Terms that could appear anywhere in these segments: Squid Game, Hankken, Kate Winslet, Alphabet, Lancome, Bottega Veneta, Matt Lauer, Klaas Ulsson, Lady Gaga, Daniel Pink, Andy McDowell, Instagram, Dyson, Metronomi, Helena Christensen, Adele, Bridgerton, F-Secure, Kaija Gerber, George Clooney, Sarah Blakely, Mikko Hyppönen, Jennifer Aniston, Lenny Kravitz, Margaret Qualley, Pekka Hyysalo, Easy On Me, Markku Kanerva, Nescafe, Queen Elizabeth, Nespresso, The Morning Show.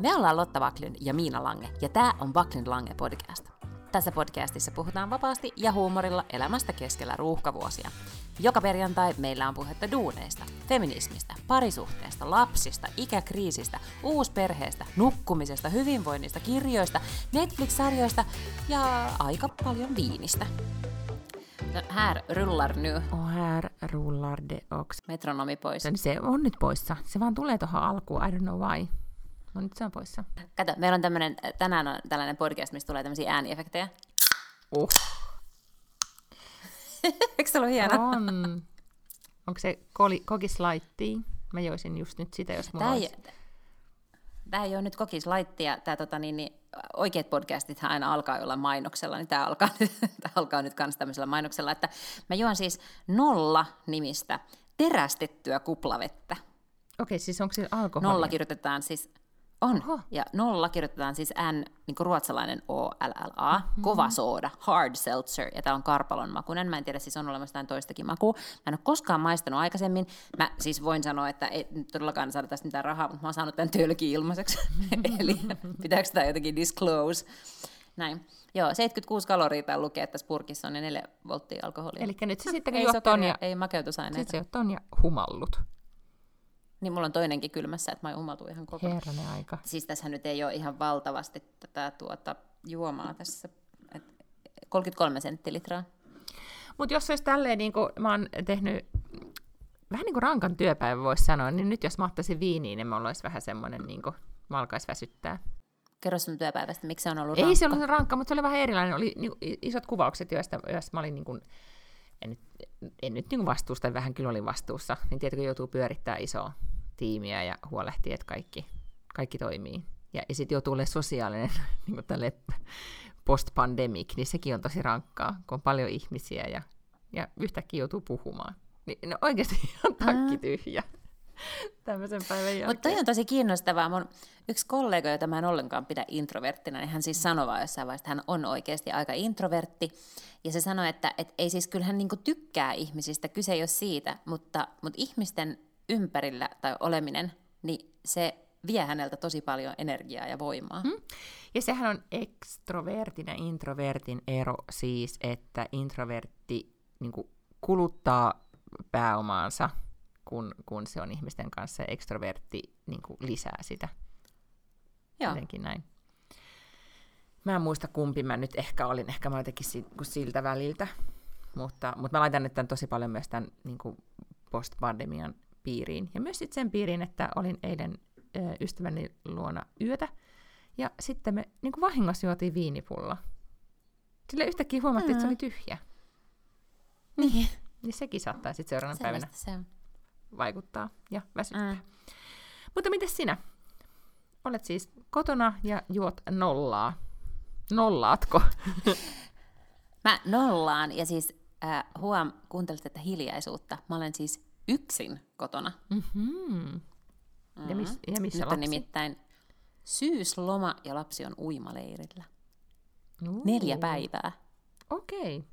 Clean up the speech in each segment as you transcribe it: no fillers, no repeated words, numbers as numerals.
Me ollaan Lotta Wacklin ja Miina Lange, ja tää on Wacklin Lange podcast. Tässä podcastissa puhutaan vapaasti ja huumorilla elämästä keskellä ruuhkavuosia. Joka perjantai meillä on puhetta duuneista, feminismistä, parisuhteesta, lapsista, ikäkriisistä, uusperheestä, nukkumisesta, hyvinvoinnista, kirjoista, Netflix-sarjoista ja aika paljon viinistä. Här rullar nu. Och här rullar det också. Metronomi pois. Se on nyt poissa. Se vaan tulee tuohon alkuun. I don't know why. No nyt se on poissa. Kato, meillä on tänään on tällainen podcast, missä tulee tämmöisiä ääniefektejä. Eikö se ollut hieno? On. Onko se kokislaittia? Mä joisin just nyt sitä, jos mulla olisi. Tää ei ole nyt kokislaittia. Tää oikeat podcastithan aina alkaa jollain mainoksella, niin tää alkaa nyt kans tämmöisellä mainoksella, että mä juon siis 0-nimistä terästettyä kuplavettä. Okei, siis onko se alkoholia? 0 kirjoitetaan siis, on, oho. Ja 0 kirjoitetaan siis N, niin kuin ruotsalainen O-L-L-A, kova sooda, hard seltzer, ja tää on karpalon makuinen, mä en tiedä, siis on olemassa jotain toistakin makua, mä en ole koskaan maistanut aikaisemmin, mä siis voin sanoa, että ei todellakaan saada tästä mitään rahaa, mutta mä oon saanut tämän tölkiin ilmaiseksi, eli pitääkö tää jotenkin disclose, näin. Joo, 76 kaloria tai lukee, että tässä purkissa on 4 volttia alkoholia. Eli nyt se sitten juot ton ja ei makeutusaineita. Sitten se juot ton ja humallut. Niin mulla on toinenkin kylmässä, että mä humaltuin ihan koko ajan. Herranen aika. Siis tässä nyt ei ole ihan valtavasti tätä juomaa tässä. 33 senttilitraa. Mutta jos olisi tälleen, niin kuin mä oon tehnyt vähän niin kuin rankan työpäivä voisi sanoa, niin nyt jos mä ottaisin viiniin, niin mä olisi vähän semmoinen, niin kuin mä alkaisi väsyttää. Kerro sun työpäivästä, miksi se on ollut rankka? Ei se ollut rankka, mutta se oli vähän erilainen. Oli isot kuvaukset, joista mä olin niin kuin, en nyt vastuusta, vähän kyllä olin vastuussa. Niin tietenkin joutuu pyörittämään isoa tiimiä ja huolehtii, että kaikki toimii. Ja sitten joutuu olemaan sosiaalinen niin kuin tälle post-pandemic, niin sekin on tosi rankkaa, kun on paljon ihmisiä ja yhtäkkiä joutuu puhumaan. Niin, no oikeasti on takki tyhjä. Tämmöisen päivän jälkeen. Mutta toi on tosi kiinnostavaa. Mun yksi kollega, jota mä en ollenkaan pidä introverttina, niin hän siis sanoi vaan jossain vaiheessa, että hän on oikeasti aika introvertti. Ja se sanoi, että ei siis kyllähän niinku tykkää ihmisistä, kyse ei ole siitä, mutta ihmisten ympärillä tai oleminen, niin se vie häneltä tosi paljon energiaa ja voimaa. Ja sehän on ekstrovertin ja introvertin ero siis, että introvertti niinku kuluttaa pääomaansa, kun se on ihmisten kanssa, ekstrovertti niin kuin lisää sitä. Joo. Jotenkin näin. Mä en muista kumpi mä nyt ehkä olin, ehkä mä jotenkin siltä väliltä, mutta mä laitan nyt tämän tosi paljon myös tämän niin kuin post-pandemian piiriin. Ja myös sitten sen piiriin, että olin eilen ystäväni luona yötä, ja sitten me niin kuin vahingossa juotiin viinipulla. Sille yhtäkkiä huomattiin, että se oli tyhjä. Niin. Niin sekin saattaa sitten seuraavana päivänä. Se on. Vaikuttaa ja väsyttää. Mutta miten sinä? Olet siis kotona ja juot nollaa. Nollaatko? Mä nollaan ja siis huom, kuuntelit tätä hiljaisuutta. Mä olen siis yksin kotona. Ja missä nyt lapsi? Nimittäin syysloma ja lapsi on uimaleirillä. 4 päivää. Okei.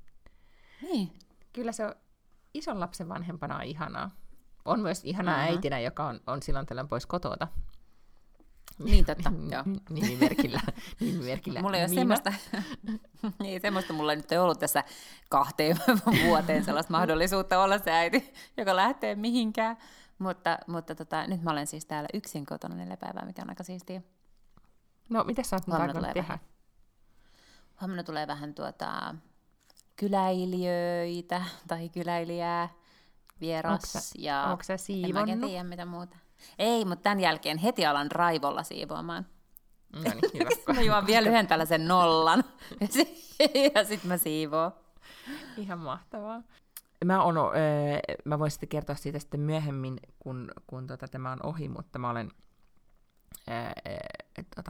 Niin. Kyllä se on ison lapsen vanhempana ihanaa. On myös ihanaa äitinä, joka on silloin tällöin pois kotota. Niin totta, joo. Nimimerkillä. Mulla ei ole semmoista, mulla ei nyt ollut tässä 2 vuoteen sellaista mahdollisuutta olla se äiti, joka lähtee mihinkään. Mutta nyt mä olen siis täällä yksin kotona 4 päivää, mikä on aika siistiä. No, mitä sä oot tarkoittaa tehdä? Huomenna tulee vähän kyläilijöitä tai kyläilijää. Vieras ja onko sä siivonnut? En mä tiedä mitä muuta. Ei, mutta tämän jälkeen heti alan raivolla siivoamaan. No niin, hyvä. Mä juon vielä yhden tällaisen nollan ja sitten mä siivoon. Ihan mahtavaa. Mä voin sitten kertoa siitä sitten myöhemmin, kun tämä on ohi, mutta mä olen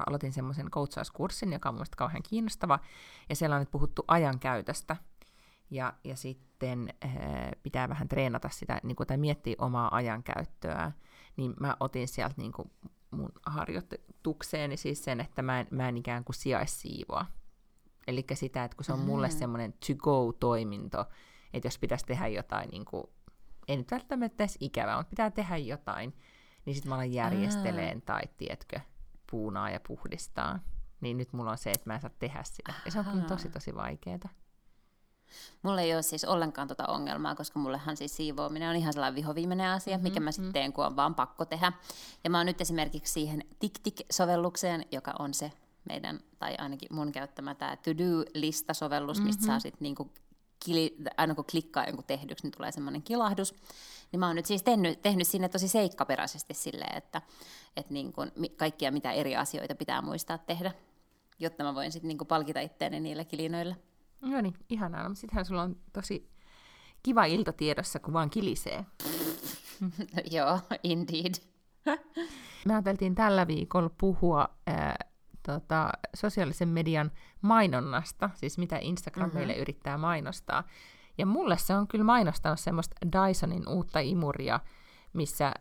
aloitin semmoisen coachauskurssin, joka on mun mielestä kauhean kiinnostava, ja siellä on nyt puhuttu ajankäytöstä. Ja sitten pitää vähän treenata sitä, niin kun, tai miettiä omaa ajankäyttöä, niin mä otin sieltä niin kun mun harjoitukseeni siis sen, että mä en ikään kuin sijaissiivoa. Eli sitä, että kun se on mulle semmoinen to-go-toiminto, että jos pitäisi tehdä jotain, niin kun, ei nyt välttämättä edes ikävää, mutta pitää tehdä jotain, niin sitten mä alan järjesteleen tai, tiedätkö, puunaa ja puhdistaa. Niin nyt mulla on se, että mä en saa tehdä sitä. Ja se on kyllä tosi vaikeeta. Mulla ei ole siis ollenkaan tota ongelmaa, koska mullehan siis siivoaminen on ihan sellainen vihoviimeinen asia, mikä mä sitten teen, kun on vaan pakko tehdä. Ja mä oon nyt esimerkiksi siihen TikTik-sovellukseen, joka on se meidän, tai ainakin mun käyttämä tämä to-do-lista-sovellus, mistä saa sitten niinku aina kun klikkaa jonkun tehdyksi, niin tulee semmoinen kilahdus. Niin mä oon nyt siis tehnyt sinne tosi seikkaperäisesti silleen, että niin kun kaikkia mitä eri asioita pitää muistaa tehdä, jotta mä voin sitten niinku palkita itteeni niillä kilinoilla. No niin, ihanaa. Sittenhän sulla on tosi kiva ilta tiedossa, kun vaan kilisee. Joo, indeed. Me ajateltiin tällä viikolla puhua sosiaalisen median mainonnasta, siis mitä Instagram meille yrittää mainostaa. Ja mulle se on kyllä mainostanut semmoista Dysonin uutta imuria, missä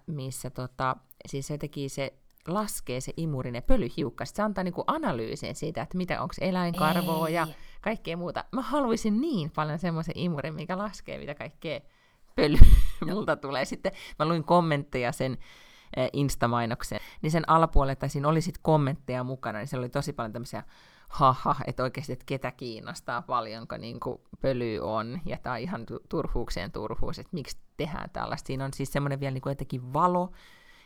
siis se teki se laskee se imurin ja pölyhiukkaset. Se antaa niinku analyysin siitä, että mitä onko eläinkarvoa ja kaikkea muuta. Mä haluaisin niin paljon semmoisen imurin, mikä laskee mitä kaikkea pölyä multa tulee. Sitten mä luin kommentteja sen Insta-mainoksen, niin sen alapuolella, tai siinä oli sitten kommentteja mukana, niin siellä oli tosi paljon tämmöisiä että oikeasti, että ketä kiinnostaa paljonko niin kuin pölyä on, ja tämä on ihan turhuukseen turhuus, että miksi tehdään tällaista. Siinä on siis semmoinen vielä niin kuin jotenkin valo,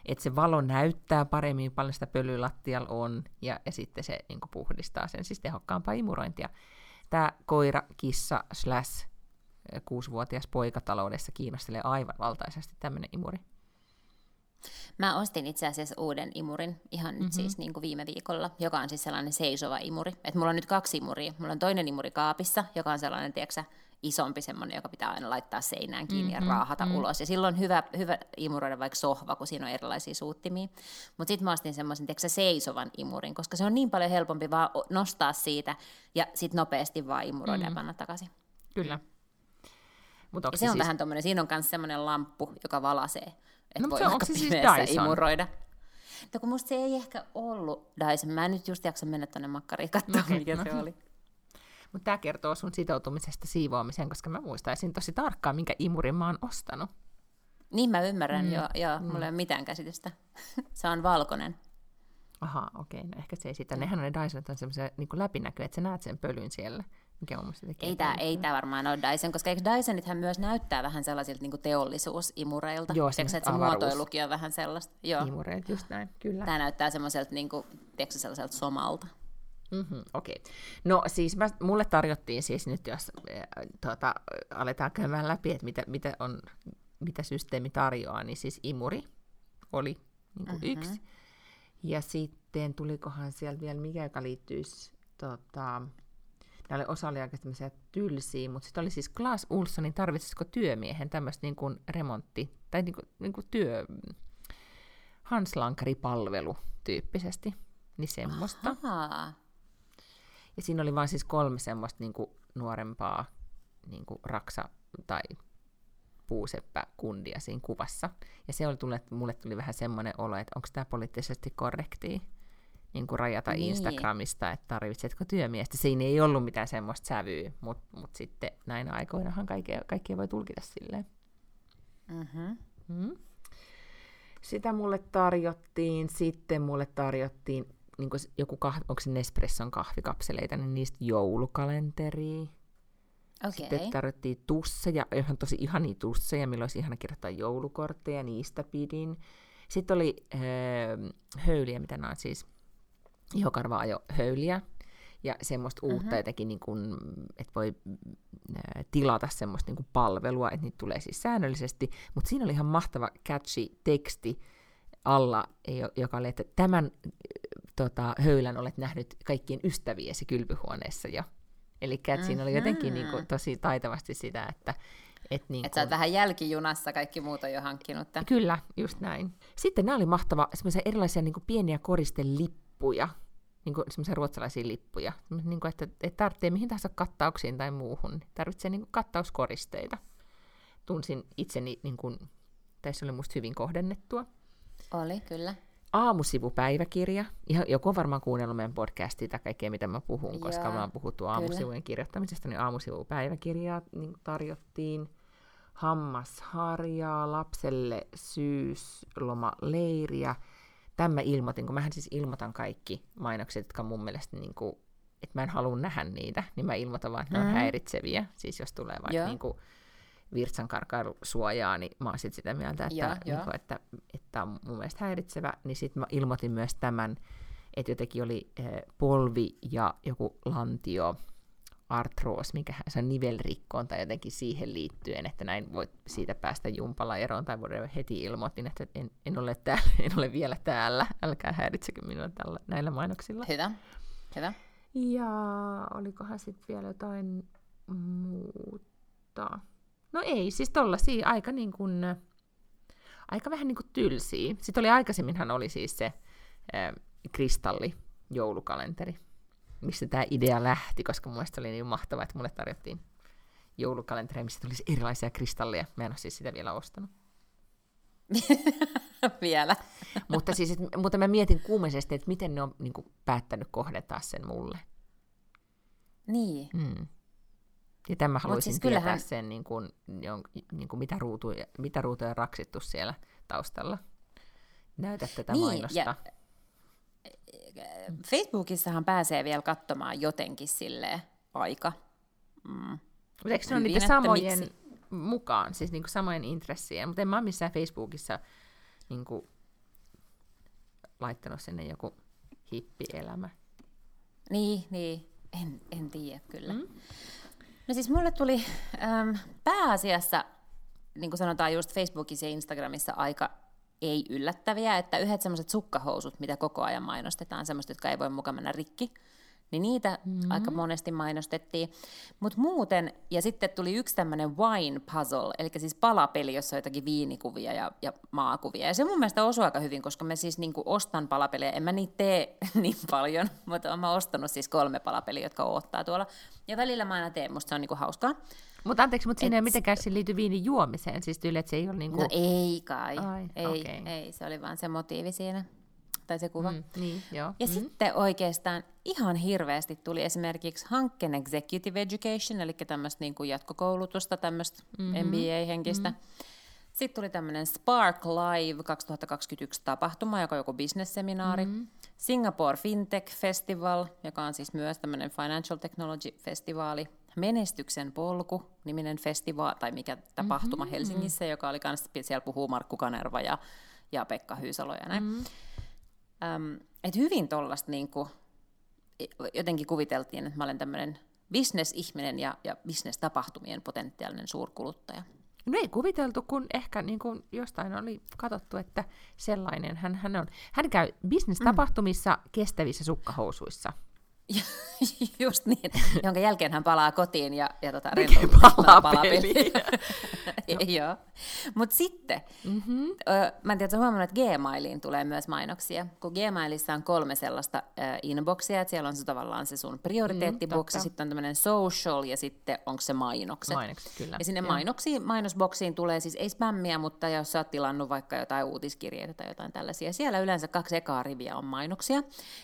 että se valo näyttää paremmin, paljon sitä pölyä lattialla on, ja sitten se niin kuin puhdistaa sen, siis tehokkaampaa imurointia. Tämä koira, kissa, /6-vuotias poikataloudessa kiinnostelee aivan valtaisesti tämmöinen imuri. Mä ostin itse asiassa uuden imurin ihan nyt siis niin kuin viime viikolla, joka on siis sellainen seisova imuri. Et mulla on nyt 2 imuria. Mulla on toinen imuri kaapissa, joka on sellainen, tiedätkö, isompi semmoinen, joka pitää aina laittaa seinään kiinni ja raahata ulos. Ja silloin on hyvä imuroida vaikka sohva, kun siinä on erilaisia suuttimia. Mutta sitten mä ostin semmoisen, tiedätkö, seisovan imurin, koska se on niin paljon helpompi vaan nostaa siitä ja sitten nopeasti vaan imuroida ja panna takaisin. Kyllä. Mut ja se on siis vähän tommoinen, siinä on myös semmoinen lamppu, joka valaisee. Että no, voi onko se siis Dyson? Imuroida. No kun musta se ei ehkä ollut Dyson. Mä en nyt just jaksa mennä tonne makkariin katsomaan, mikä se oli. Mutta tää kertoo sun sitoutumisesta siivoamiseen, koska mä muistaisin tosi tarkkaan, minkä imurin mä oon ostanut. Niin mä ymmärrän, joo. Mulla ei ole mitään käsitystä. Se on valkoinen. Aha, okei. No ehkä se ei sitä. Nehän on ne Dysonit on semmoisia niin läpinäkyjä, että sä näet sen pölyn siellä. Ei tämä varmaan ole Dyson, koska eikö Dysonithän myös näyttää vähän sellaisilta niin kuin teollisuusimureilta? Joo, se muotoilukin on vähän sellaista. Joo. Imureet, just näin, kyllä. Tämä näyttää semmoiselta, niin kuin, tiedätkö, sellaiselta somalta. Okei. No siis mulle tarjottiin siis nyt, jos aletaan käymään läpi, että mitä systeemi tarjoaa, niin siis imuri oli niin kuin yksi. Ja sitten tulikohan siellä vielä mikä, joka liittyisi täällä osa oli aika tämmöisiä tylsiä, mutta sitten oli siis Klaas Ulssonin tarvitsisiko työmiehen tämmöistä niin kuin remontti, tai niin kuin työ, hanslankari-palvelu tyyppisesti, niin semmoista. Ahaa. Ja siinä oli vaan siis 3 semmoista niin kuin nuorempaa niin kuin raksa- tai puuseppäkundia siinä kuvassa. Ja se oli mulle tuli vähän semmoinen olo, että onko tämä poliittisesti korrektia? Niin kuin rajata Instagramista, että tarvitsetko työmiestä. Siinä ei ollut mitään semmoista sävyä, mutta sitten näinä aikoinahan kaikkea voi tulkita silleen. Sitä mulle tarjottiin, niin kuin joku onko se Nespresson kahvikapseleita, niin niistä joulukalenteria. Okay. Sitten tarjottiin tusseja, ihan tosi ihania tusseja, milloin olisi ihana kirjoittaa joulukortteja, niistä pidin. Sitten oli höyliä, mitä nämä on siis ihokarvaa jo höyliä ja semmoista uutta jotenkin, niin kuin, että voi tilata semmoista niin kuin palvelua, että niitä tulee siis säännöllisesti, mutta siinä oli ihan mahtava catchy teksti alla, joka oli, että tämän höylän olet nähnyt kaikkien ystäviesi kylpyhuoneessa jo. Eli siinä oli jotenkin niin kuin, tosi taitavasti sitä, että sä oot vähän jälkijunassa, kaikki muut on jo hankkinut tämän. Kyllä, just näin. Sitten nämä oli mahtava, semmoisia erilaisia niin kuin pieniä koristelippuja. Niin kuin semmoisia ruotsalaisia lippuja, niin kuin, että ei tarvitse mihin tahansa kattauksiin tai muuhun, tarvitsee niin kuin kattauskoristeita. Tunsin itseni, niin kuin, tässä oli musta hyvin kohdennettua. Oli, kyllä. Aamusivupäiväkirja. Joku on varmaan kuunnellut meidän podcastia tai kaikkea, mitä mä puhun, koska mä oon puhuttu aamusivujen kirjoittamisesta, niin aamusivupäiväkirjaa niin tarjottiin. Hammasharjaa, lapselle syyslomaleiria. tämän mä ilmoitin, kun mähän siis ilmoitan kaikki mainokset, jotka mun mielestä niin kuin, että mä en halua nähdä niitä, niin mä ilmoitan vaan, että ne on häiritseviä. Siis jos tulee vaikka niin kuin virtsankarkailusuojaa, niin mä oon sit sitä mieltä, että tää on mun mielestä häiritsevä, niin sit mä ilmoitin myös tämän, että jotenkin oli polvi ja joku lantio, artroos, mikähän se on nivelrikkoon tai jotenkin siihen liittyen, että näin voit siitä päästä jumpala eroon, tai voidaan heti ilmoitin, että en ole vielä täällä, älkää häiritsekö minua näillä mainoksilla. Hyvä. Ja olikohan sitten vielä jotain muuta? No ei, siis tollaisia aika niin kuin, aika vähän niin kuin tylsiä. Sitten oli aikaisemminhan oli siis se kristallijoulukalenteri, mistä tämä idea lähti, koska mun mielestä oli niin mahtavaa, että mulle tarjottiin joulukalenteria, missä tulisi erilaisia kristalleja. Mä en ole siis sitä vielä ostanut. Vielä. Mutta, siis, mutta mä mietin kuumeisesti, että miten ne on niin kuin päättänyt kohdentaa sen mulle. Niin. Mm. Ja tämän mä haluaisin siis tietää sen, niin kuin mitä ruutuja on raksittu siellä taustalla. Näytä tätä mainosta. Ja Facebookissahan pääsee vielä katsomaan jotenkin silleen aika. Mutta eikö ne ole niitä samojen mukaan, siis niin kuin samojen intressien? Mutta en mä ole missään Facebookissa niin kuin laittanut sinne joku hippielämä. Niin. En tiedä kyllä. Mm. No siis mulle tuli pääasiassa, niin kuin sanotaan just Facebookissa ja Instagramissa aika ei yllättäviä, että yhdet semmoiset sukkahousut, mitä koko ajan mainostetaan, semmoiset, jotka ei voi mukaan mennä rikki, niin niitä aika monesti mainostettiin. Mutta muuten, ja sitten tuli yksi tämmöinen wine puzzle, eli siis palapeli, jossa on jotakin viinikuvia ja maakuvia. Ja se mun mielestä osui aika hyvin, koska mä siis niinku ostan palapelejä, en mä niitä tee niin paljon, mutta mä ostanut siis 3 palapeliä, jotka odottaa tuolla. Ja välillä mä aina teen, musta se on niinku hauskaa. Mutta anteeksi, mutta siinä ei mitenkään liity viinin juomiseen, siis tyyli, että se ei ole niinku... No ei kai, ei, se oli vaan se motiivi siinä. Tai se kuva. Ja sitten oikeastaan ihan hirveästi tuli esimerkiksi hankkeen executive education, eli tämmöistä niin kuin jatkokoulutusta, tämmöistä MBA-henkistä. Sitten tuli tämmöinen Spark Live 2021 tapahtuma, joka on joku business-seminaari. Singapore Fintech Festival, joka on siis myös tämmöinen Financial Technology-festivaali. Menestyksen polku, niminen festivaali, tai mikä tapahtuma Helsingissä, joka oli kanssa, siellä puhuu Markku Kanerva ja Pekka Hyysalo ja näin. Että hyvin tuollaista niinku, jotenkin kuviteltiin, että mä olen tämmöinen bisnesihminen ja bisnestapahtumien potentiaalinen suurkuluttaja. No ei kuviteltu, kun ehkä niin kuin jostain oli katsottu, että sellainen hän on. Hän käy bisnestapahtumissa kestävissä sukkahousuissa. Just niin, jonka jälkeen hän palaa kotiin ja palapeliin. Joo. Mutta sitten, mä en tiedä, että olen huomannut, että Gmailiin tulee myös mainoksia, kun Gmailissa on 3 sellaista inboxia, että siellä on se tavallaan se sun prioriteettiboksi, sitten on tämmöinen social ja sitten onko se mainokset. Mainokset, kyllä. Ja sinne mainosboksiin tulee siis, ei spämmiä, mutta jos sä oot tilannut vaikka jotain uutiskirjeitä tai jotain tällaisia, siellä yleensä 2 ekaa riviä on mainoksia,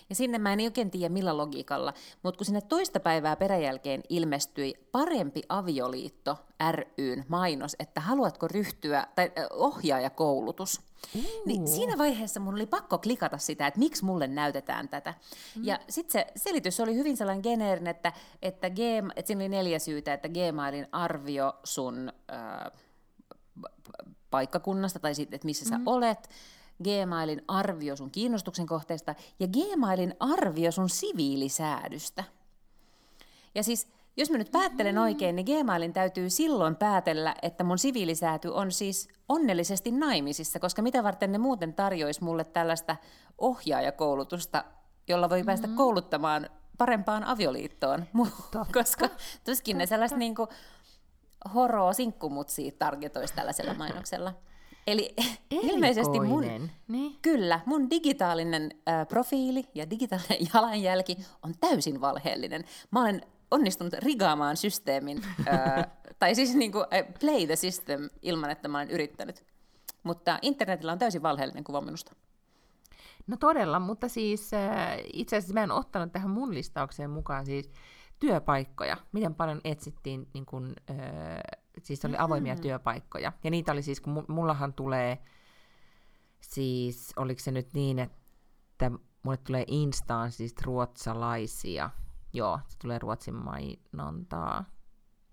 ja sinne mä en oikein tiedä millä logiikalla. Mutta kun sinne toista päivää peräjälkeen ilmestyi Parempi avioliitto ry:n mainos, että haluatko ryhtyä, tai ohjaajakoulutus, niin siinä vaiheessa mun oli pakko klikata sitä, että miksi mulle näytetään tätä. Ja sitten se selitys oli hyvin sellainen geneerinen, että siinä oli 4 syytä, että Gmailin arvio sun paikkakunnasta, tai siitä, että missä sä olet, Gmailin arvio sun kiinnostuksen kohteesta ja Gmailin arvio sun siviilisäädystä. Ja siis, jos mä nyt päättelen oikein, niin Gmailin täytyy silloin päätellä, että mun siviilisääty on siis onnellisesti naimisissa, koska mitä varten ne muuten tarjoisi mulle tällaista ohjaajakoulutusta, jolla voi päästä kouluttamaan parempaan avioliittoon. Koska tuskin ne sellaista niinku horo-sinkkumutsia targetoisi tällaisella mainoksella. Eli ilmeisesti mun digitaalinen profiili ja digitaalinen jalanjälki on täysin valheellinen. Mä olen onnistunut rigaamaan systeemin, tai siis niinku play the system ilman, että mä olen yrittänyt. Mutta internetillä on täysin valheellinen kuva minusta. No todella, mutta siis itse asiassa mä en ottanut tähän mun listaukseen mukaan siis työpaikkoja. Miten paljon etsittiin niin kun, siis oli avoimia työpaikkoja, ja niitä oli siis, kun mullahan tulee, siis oliko se nyt niin, että että mulle tulee Instaan siis ruotsalaisia. Joo, se tulee Ruotsin mainontaa.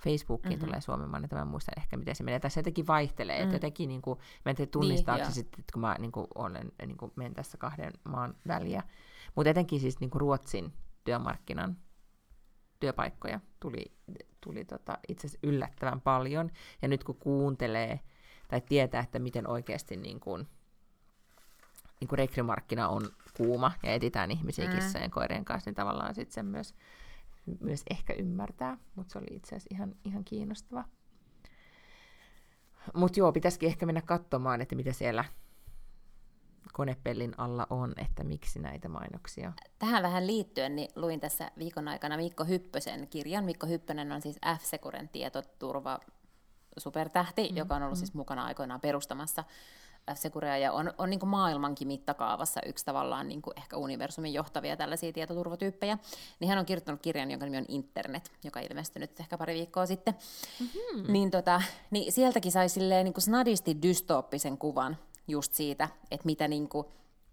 Facebookiin tulee Suomen mainontaa, mä en muista ehkä miten se menee. Tässä jotenkin vaihtelee, että jotenkin niinku, mä en tiedä tunnistaakseni niin, sitten, kun mä niinku, olen, niinku, menen tässä kahden maan väliä. Mutta etenkin siis niinku Ruotsin työmarkkinan työpaikkoja tuli itse asiassa yllättävän paljon. Ja nyt kun kuuntelee tai tietää, että miten oikeasti niin kuin rekrymarkkina on kuuma ja etsitään ihmisiä kissojen koirien kanssa, niin tavallaan sitten sen myös ehkä ymmärtää, mutta se oli itse asiassa ihan kiinnostava. Mutta joo, pitäisikin ehkä mennä katsomaan, että mitä siellä konepellin alla on, että miksi näitä mainoksia. Tähän vähän liittyen niin luin tässä viikon aikana Mikko Hyppösen kirjan. Mikko Hyppönen on siis F-Securen tietoturva supertähti, joka on ollut siis mukana aikoinaan perustamassa F-Securea ja on niin kuin maailmankin mittakaavassa yksi tavallaan niin kuin ehkä universumin johtavia tällaisia tietoturvatyyppejä. Niin hän on kirjoittanut kirjan, jonka nimi on Internet, joka ilmestynyt ehkä pari viikkoa sitten. Niin sieltäkin sai silleen niin kuin snadisti dystooppisen kuvan just siitä, että mitä niin kuin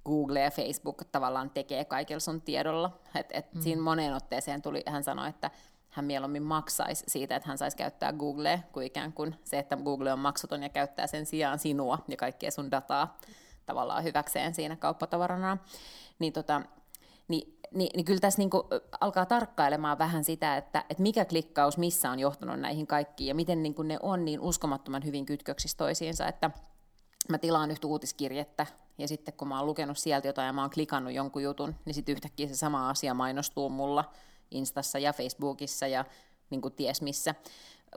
Google ja Facebook tavallaan tekee kaikilla sun tiedolla. Et siinä moneen otteeseen tuli, hän sanoi, että hän mieluummin maksaisi siitä, että hän saisi käyttää Googlea, kuin ikään kuin se, että Google on maksuton ja käyttää sen sijaan sinua ja kaikkea sun dataa tavallaan hyväkseen siinä kauppatavarana. Niin kyllä tässä niinku alkaa tarkkailemaan vähän sitä, että mikä klikkaus missä on johtanut näihin kaikkiin ja miten niinku ne on niin uskomattoman hyvin kytköksissä toisiinsa, että mä tilaan yhtä uutiskirjettä, ja sitten kun mä oon lukenut sieltä jotain ja mä oon klikannut jonkun jutun, niin sitten yhtäkkiä se sama asia mainostuu mulla Instassa ja Facebookissa ja niin kuin ties missä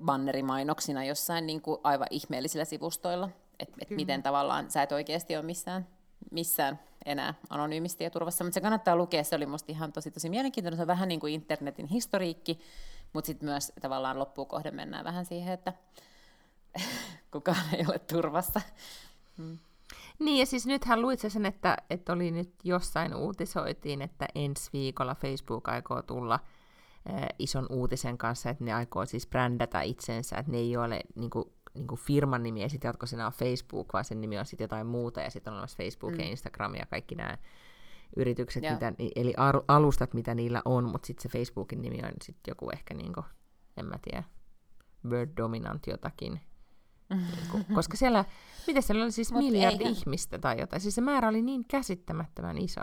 bannerimainoksina jossain niin kuin aivan ihmeellisillä sivustoilla. Et miten tavallaan sä et oikeasti ole missään enää anonyymisti ja turvassa, mutta se kannattaa lukea, se oli musta ihan tosi mielenkiintoinen, se on vähän niin kuin internetin historiikki, mutta sitten myös tavallaan loppuun kohden mennään vähän siihen, että kukaan ei ole turvassa. Niin ja siis nythän luit sen, että oli nyt jossain uutisoitiin, että ensi viikolla Facebook aikoo tulla ison uutisen kanssa, että ne aikoo siis brändätä itsensä, että ne ei ole niinku firman nimi ja sitten jatkosena on Facebook, vaan sen nimi on sitten jotain muuta ja sitten on olemassa Facebook ja Instagram ja kaikki nämä yritykset, eli alustat mitä niillä on, mutta sitten se Facebookin nimi on sitten joku ehkä niinku, en mä tiedä, word dominant jotakin. Koska siellä, mitä siellä oli siis miljardi ihmistä tai jotain, siis se määrä oli niin käsittämättömän iso.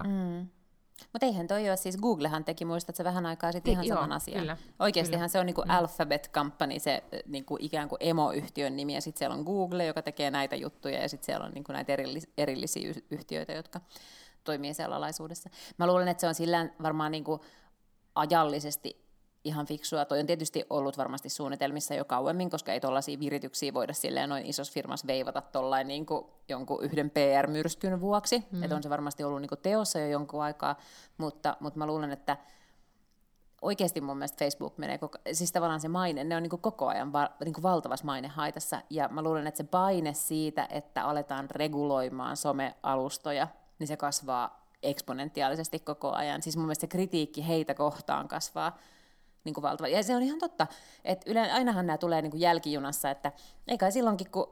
Mutta eihän toi ole, siis Googlehan teki, muistatko vähän aikaa sitten ihan saman asian. Oikeastihan se on niinku Alphabet Company, se niinku ikään kuin emoyhtiön nimi, ja sitten siellä on Google, joka tekee näitä juttuja, ja sitten siellä on niinku näitä erillisiä yhtiöitä, jotka toimii siellä alaisuudessa. Mä luulen, että se on sillään varmaan niinku ajallisesti ihan fiksua. Toi on tietysti ollut varmasti suunnitelmissa jo kauemmin, koska ei tuollaisia virityksiä voida silleen noin isossa firmassa veivata tollain niin kuin jonkun yhden PR-myrskyn vuoksi. Että on se varmasti ollut niin kuin teossa jo jonkun aikaa, mutta mä luulen, että oikeasti mun mielestä Facebook menee, siis tavallaan se maine, ne on niin kuin koko ajan niin kuin valtavassa mainehaitassa, ja mä luulen, että se paine siitä, että aletaan reguloimaan somealustoja, niin se kasvaa eksponentiaalisesti koko ajan. Siis mun mielestä se kritiikki heitä kohtaan kasvaa niin kuin valtava. Ja se on ihan totta, että ainahan nämä tulee niin kuin jälkijunassa, että eikä silloinkin, kun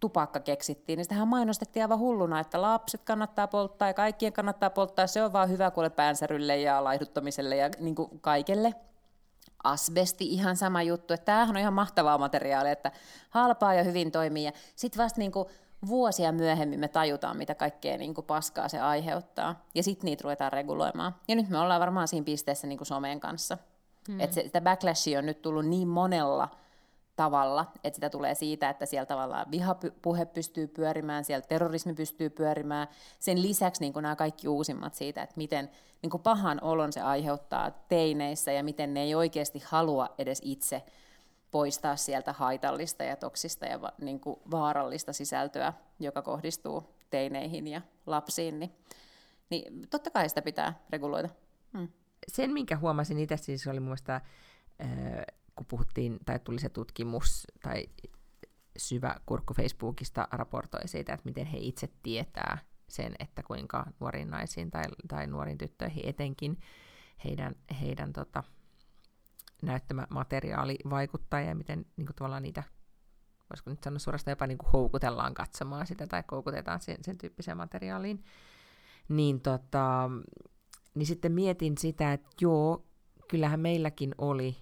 tupakka keksittiin, niin sitähän mainostettiin aivan hulluna, että lapset kannattaa polttaa ja kaikkien kannattaa polttaa, se on vaan hyvä kuule päänsärylle ja laihduttamiselle ja niin kuin kaikelle. Asbesti, ihan sama juttu, että tämähän on ihan mahtavaa materiaalia, että halpaa ja hyvin toimii, ja sitten vasta niin kuin vuosia myöhemmin me tajutaan, mitä kaikkea niin kuin paskaa se aiheuttaa, ja sitten niitä ruvetaan reguloimaan. Ja nyt me ollaan varmaan siinä pisteessä niin kuin somen kanssa. Että sitä backlashia on nyt tullut niin monella tavalla, että sitä tulee siitä, että siellä tavallaan vihapuhe pystyy pyörimään, siellä terrorismi pystyy pyörimään. Sen lisäksi niin kuin nämä kaikki uusimmat siitä, että miten niin kuin pahan olon se aiheuttaa teineissä ja miten ne ei oikeasti halua edes itse poistaa sieltä haitallista ja toksista ja niin kuin vaarallista sisältöä, joka kohdistuu teineihin ja lapsiin. Niin totta kai sitä pitää reguloida. Sen, minkä huomasin itse, siis oli mun mielestä, kun puhuttiin, tai tuli se tutkimus, tai syvä kurkku Facebookista raportoi siitä, että miten he itse tietää sen, että kuinka nuoriin naisiin tai nuoriin tyttöihin etenkin heidän näyttämä materiaali vaikuttaa, ja miten niin kuin tavallaan niitä, voisiko nyt sanoa suorastaan jopa niin kuin houkutellaan katsomaan sitä, tai koukutetaan sen tyyppiseen materiaaliin. niin, niin sitten mietin sitä, että joo, kyllähän meilläkin oli,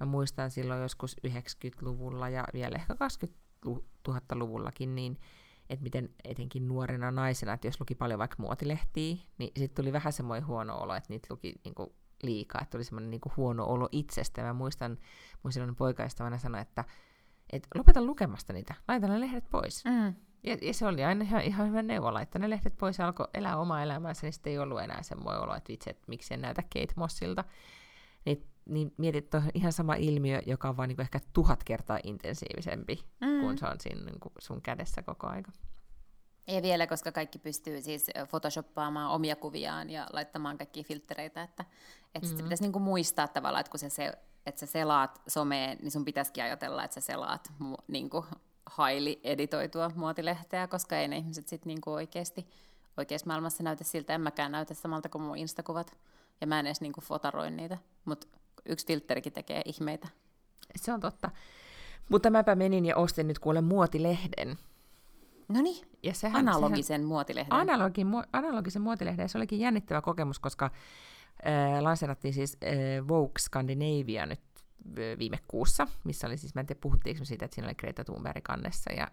mä muistan silloin joskus 90-luvulla ja vielä ehkä 2000-luvullakin, niin että miten etenkin nuorena naisena, että jos luki paljon vaikka muotilehtiä, niin sitten tuli vähän semmoinen huono olo, että niitä luki niinku liikaa, että tuli semmoinen niinku huono olo itsestä. Mä muistan, mun silloin poikaystävänä sanoi, että et lopeta lukemasta niitä, laita ne lehdet pois. Mm. Ja se oli aina ihan hyvä neuvo, laittaa ne lehdet pois ja alkoi elää omaa elämäänsä, niin sitten ei ollut enää semmoinen olo, että vitsi, että miksi en näytä Kate Mossilta. Niin mietit, että on ihan sama ilmiö, joka on vaan niin kuin ehkä 1000 kertaa intensiivisempi, kun se on siinä niin kuin sun kädessä koko aika. Ja vielä, koska kaikki pystyy siis photoshoppaamaan omia kuviaan ja laittamaan kaikkia filttereitä, että sitten pitäisi niin kuin muistaa tavallaan, että kun että sä selaat someen, niin sun pitäisikin ajatella, että sä selaat niin kuin highly editoitua muotilehteä, koska ei ne ihmiset sitten niin kuin oikeassa maailmassa näytä siltä, en mäkään näytä samalta kuin mun instakuvat, ja mä en edes niin kuin fotaroin niitä, mutta yksi filtterikin tekee ihmeitä. Se on totta. Mutta mäpä menin ja ostin nyt kuule muotilehden. Noniin, analogisen muotilehden. Analogisen muotilehden. Se olikin jännittävä kokemus, koska lanseerattiin siis Vogue Scandinavia nyt viime kuussa, missä oli siis, mä en tiedä puhuttiinko siitä, että siinä oli Greta Thunberg kannessa ja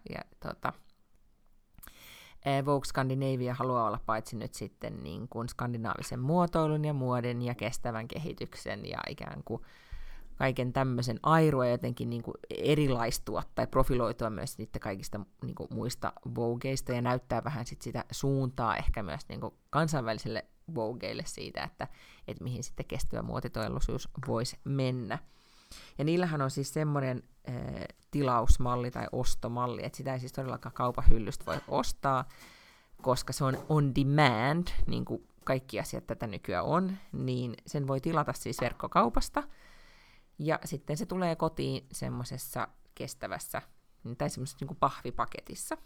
Vogue Scandinavia haluaa olla paitsi nyt sitten niin kuin skandinaavisen muotoilun ja muodin ja kestävän kehityksen ja ikään kuin kaiken tämmöisen airua jotenkin niin kuin erilaistua tai profiloitua myös niitä kaikista niin kuin muista Vogueista ja näyttää vähän sit sitä suuntaa ehkä myös niin kuin kansainväliselle Vogueille siitä, että mihin sitten kestävä muotitoiluisuus voisi mennä. Ja niillähän on siis semmoinen tilausmalli tai ostomalli, että sitä ei siis todellakaan kaupan hyllystä voi ostaa, koska se on on demand, niin kuin kaikki asiat tätä nykyään on, niin sen voi tilata siis verkkokaupasta, ja sitten se tulee kotiin semmoisessa kestävässä, tai semmoisessa niin kuin pahvipaketissa.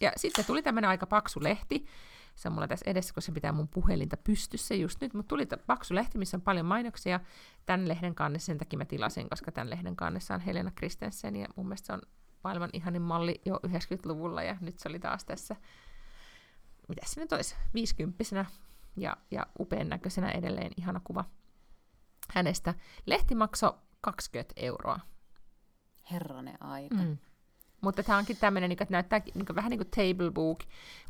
Ja sitten tuli tämmöinen aika paksu lehti, se on mulla tässä edessä, kun se pitää mun puhelinta pystyssä just nyt, mutta tuli paksu lehti, missä on paljon mainoksia. Tämän lehden kannessa, sen takia mä tilasin, koska tämän lehden kannessa on Helena Christensen, ja mun mielestä se on maailman ihanin malli jo 90-luvulla, ja nyt se oli taas tässä, mitä se nyt olisi, 50-vuotiaana ja upean näköisenä edelleen ihana kuva hänestä. Lehti maksoi 20 €. Herranen aika. Mm. Mutta tämä onkin tämmöinen, että näyttää vähän niin kuin table book,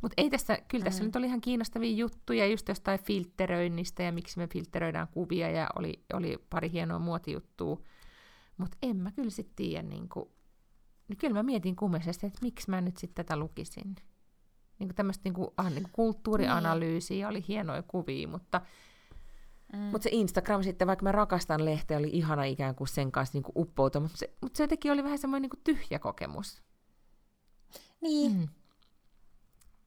mutta ei tässä, kyllä tässä nyt oli ihan kiinnostavia juttuja just jostain filtteröinnistä ja miksi me filtteröidään kuvia ja oli pari hienoa muotijuttua, mutta en mä kyllä sitten tiedä, niin kyllä mä mietin kummisesti, että miksi mä nyt sitten tätä lukisin. Niin kuin tämmöistä niin kuin kulttuurianalyysiä oli hienoja kuvia, mutta Mutta se Instagram sitten, vaikka mä rakastan lehteä, oli ihana ikään kuin sen kanssa niin kuin uppoutua, mutta se jotenkin oli vähän semmoinen niin kuin tyhjä kokemus. Niin. Mm.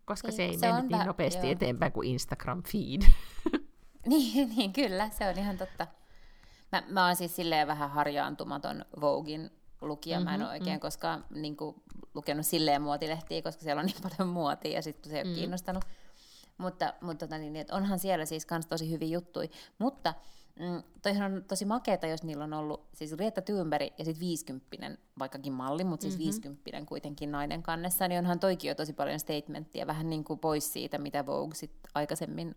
Koska niin, se ei mennyt niin nopeasti eteenpäin kuin Instagram-feed. Niin, kyllä, se on ihan totta. Mä oon siis silleen vähän harjaantumaton Voguein lukija. Mä en ole oikein koskaan niin kuin lukenut silleen muotilehtiä, koska siellä on niin paljon muotia ja sitten se ei ole kiinnostanut. Mutta onhan siellä siis kans tosi hyviä juttuja, mutta toihan on tosi makeeta, jos niillä on ollut siis Greta Thunberg ja sitten 50-vuotias, vaikkakin malli, mutta siis 50-vuotias kuitenkin nainen kannessa, niin onhan toikin jo tosi paljon statementtia, vähän niin kuin pois siitä, mitä Vogue sit aikaisemmin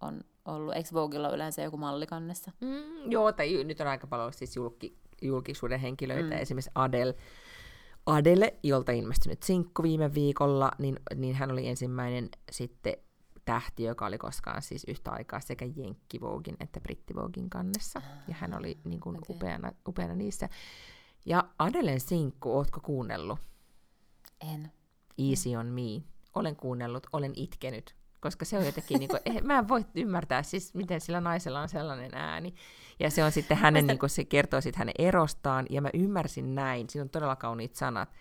on ollut. Eikö Voguella yleensä joku malli kannessa? Joo, tai nyt on aika paljon siis julkisuuden henkilöitä, esimerkiksi Adele, jolta ilmestynyt sinkku viime viikolla, niin hän oli ensimmäinen sitten tähti, joka oli koskaan siis yhtä aikaa sekä Jenkki-Voguein että Britti-Voguein kannessa. Ja hän oli niin kuin upeana niissä. Ja Adelen sinkku, ootko kuunnellut? En. Easy On Me. Olen kuunnellut, olen itkenyt. Koska se on jotenkin, mä en voi ymmärtää, siis miten sillä naisella on sellainen ääni. Ja se on sitten hänen, se kertoo sitten hänen erostaan, ja mä ymmärsin näin. Siinä on todella kauniit sanat.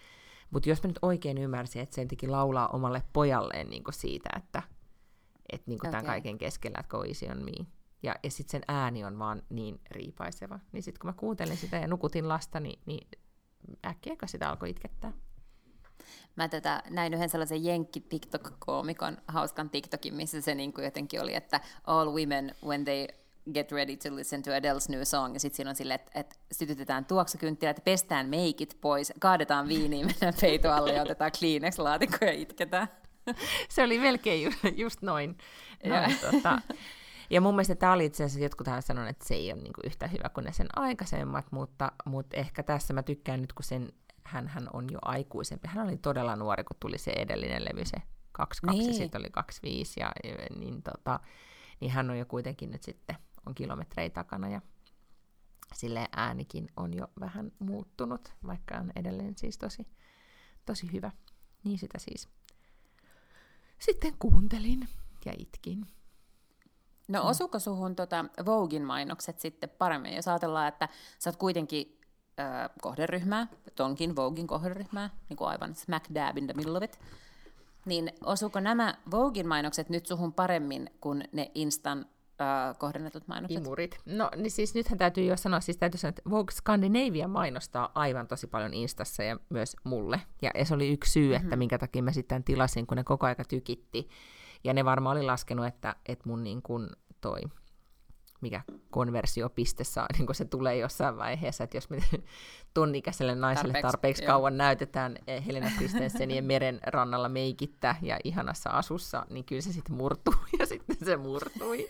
Mutta jos mä nyt oikein ymmärsin, että se jotenkin laulaa omalle pojalleen siitä, että tämän kaiken keskellä, että go easy on me. Ja sitten sen ääni on vaan niin riipaiseva. Niin sitten kun mä kuuntelin sitä ja nukutin lasta, niin äkkiäkö sitä alkoi itkettää? Mä näin yhden sellaisen jenkki-tiktok-koomikon, hauskan tiktokin, missä se jotenkin oli, että all women when they get ready to listen to Adele's new song, ja sitten siinä on silleen, että sytytetään tuoksukynttilät, pestään meikit pois, kaadetaan viiniin, mennään peitoalle ja otetaan Kleenex-laatikko ja itketään. Se oli melkein just noin. No, ja mun mielestä tämä oli itse asiassa, jotkuthan sanoneet, että se ei ole niinku yhtä hyvä kuin ne sen aikaisemmat, mutta ehkä tässä mä tykkään nyt, kun hän on jo aikuisempi. Hän oli todella nuori, kun tuli se edellinen levy, se 22 niin. Ja sitten oli 25, niin hän on jo kuitenkin nyt sitten, on kilometrejä takana ja silleen äänikin on jo vähän muuttunut, vaikka on edelleen siis tosi hyvä. Niin sitä siis. Sitten kuuntelin ja itkin. No osuuko suhun Voguein mainokset sitten paremmin? Jos ajatellaan, että sä oot kuitenkin kohderyhmää, tonkin Voguein kohderyhmää, niin kuin aivan smack dab in the middle of it, niin osuuko nämä Voguein mainokset nyt suhun paremmin kuin ne Instan kohdennetut mainokset? Imurit. No niin siis nythän täytyy jo sanoa, että Vogue Scandinavia mainostaa aivan tosi paljon Instassa ja myös mulle. Ja se oli yksi syy, että minkä takia mä sitten tilasin, kun ne koko aika tykitti. Ja ne varmaan oli laskenut, että mun niin kun toi, mikä konversiopiste saa, niin kun se tulee jossain vaiheessa, että jos me ton ikäiselle naiselle tarpeeksi kauan näytetään Helena Christensenien meren rannalla meikittä ja ihanassa asussa, niin kyllä se sitten murtuu, ja sitten se murtui.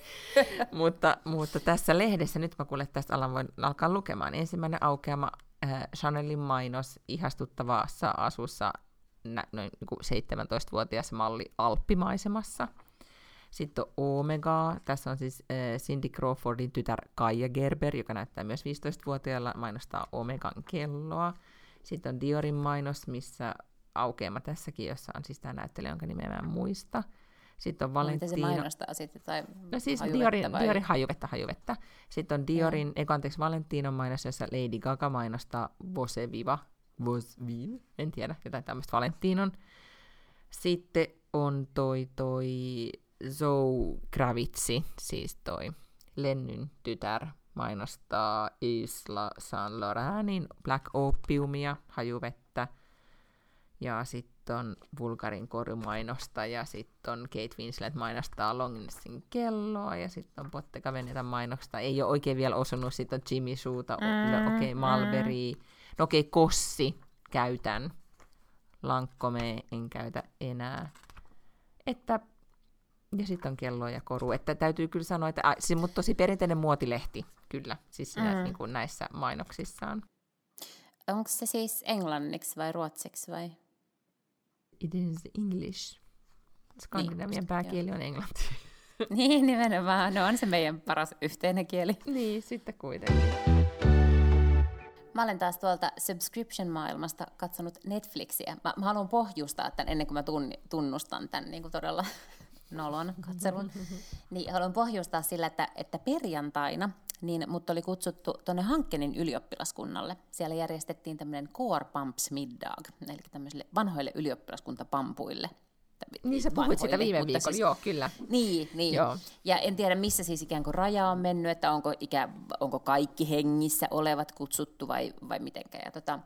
mutta tässä lehdessä, nyt mä kuulen, tästä voin alkaa lukemaan, ensimmäinen aukeama Chanelin mainos ihastuttavassa asussa, noin niin 17-vuotias malli alppimaisemassa. Sitten on Omega. Tässä on siis Cindy Crawfordin tytär Kaija Gerber, joka näyttää myös 15-vuotiaalla, mainostaa Omegan kelloa. Sitten on Diorin mainos, missä aukeama tässäkin, jossa on siis tämä näyttelijä, jonka nimeä mä en muista. Sitten on Valentino. Miten se mainostaa sitten? No siis Diorin hajuvetta. Sitten on Diorin, Valentinon mainos, jossa Lady Gaga mainostaa Vose Viva. Vosvin, en tiedä, jotain tämmöistä Valentinon. Sitten on toi Zoe Kravitsi, siis toi Lennyn tytär, mainostaa Isla San Lorenin Black Opiumia, hajuvettä. Ja sitten on Bulgarin korumainosta, ja sitten on Kate Winslet mainostaa Longnessin kelloa, ja sitten on Bottega Veneta mainosta. Ei ole oikein vielä osunut, sitten on Jimmy Suuta, Mulberry. No Kossi käytän. Lancome en käytä enää. Ja sitten on kello ja koru. Että täytyy kyllä sanoa, että siis, mutta tosi perinteinen muotilehti, kyllä, siis niin kuin näissä mainoksissaan. Onko se siis englanniksi vai ruotsiksi vai? It is English. Skandinavian pääkieli on englanti. Niin, nimenomaan. No on se meidän paras yhteinen kieli. Niin, sitten kuitenkin. Mä olen taas tuolta subscription-maailmasta katsonut Netflixiä. Mä haluan pohjustaa tämän ennen kuin mä tunnustan tämän niin kuin todella nolon katselun. Niin haluan pohjustaa sillä, että perjantaina niin mut oli kutsuttu tuonne Hankkenin ylioppilaskunnalle. Siellä järjestettiin tämmöinen Core Pumps Middag, eli tämmöisille vanhoille ylioppilaskuntapampuille. Niin sä puhuit sitä viime viikolla, siis, joo kyllä. Niin. Joo. Ja en tiedä missä siis ikään kuin raja on mennyt, että onko kaikki hengissä olevat kutsuttu vai mitenkä. Ja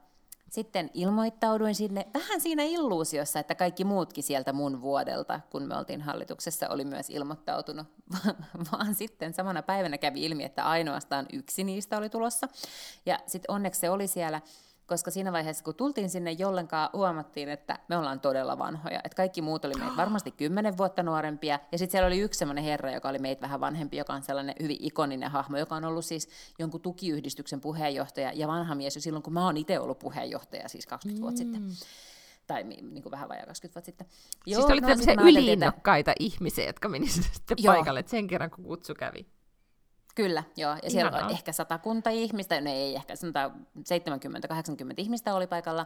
sitten ilmoittauduin sinne vähän siinä illuusiossa, että kaikki muutkin sieltä mun vuodelta, kun me oltiin hallituksessa, oli myös ilmoittautunut. Vaan sitten samana päivänä kävi ilmi, että ainoastaan yksi niistä oli tulossa. Ja sitten onneksi se oli siellä. Koska siinä vaiheessa, kun tultiin sinne, jollenkaan huomattiin, että me ollaan todella vanhoja. Että kaikki muut oli meitä varmasti 10 vuotta nuorempia. Ja sitten siellä oli yksi semmoinen herra, joka oli meitä vähän vanhempi, joka on sellainen hyvin ikoninen hahmo, joka on ollut siis jonkun tukiyhdistyksen puheenjohtaja ja vanha mies jo silloin, kun mä oon itse ollut puheenjohtaja, siis 20 vuotta sitten. Tai niin kuin vähän vajaa 20 vuotta sitten. Joo, siis oli tämmöisiä yliinnokkaita ihmisiä, jotka menisivät sitten paikalle, sen kerran kun kutsu kävi. Kyllä, joo. Ja siellä on ehkä 100 ihmistä, no ei ehkä, sanotaan 70-80 ihmistä oli paikalla.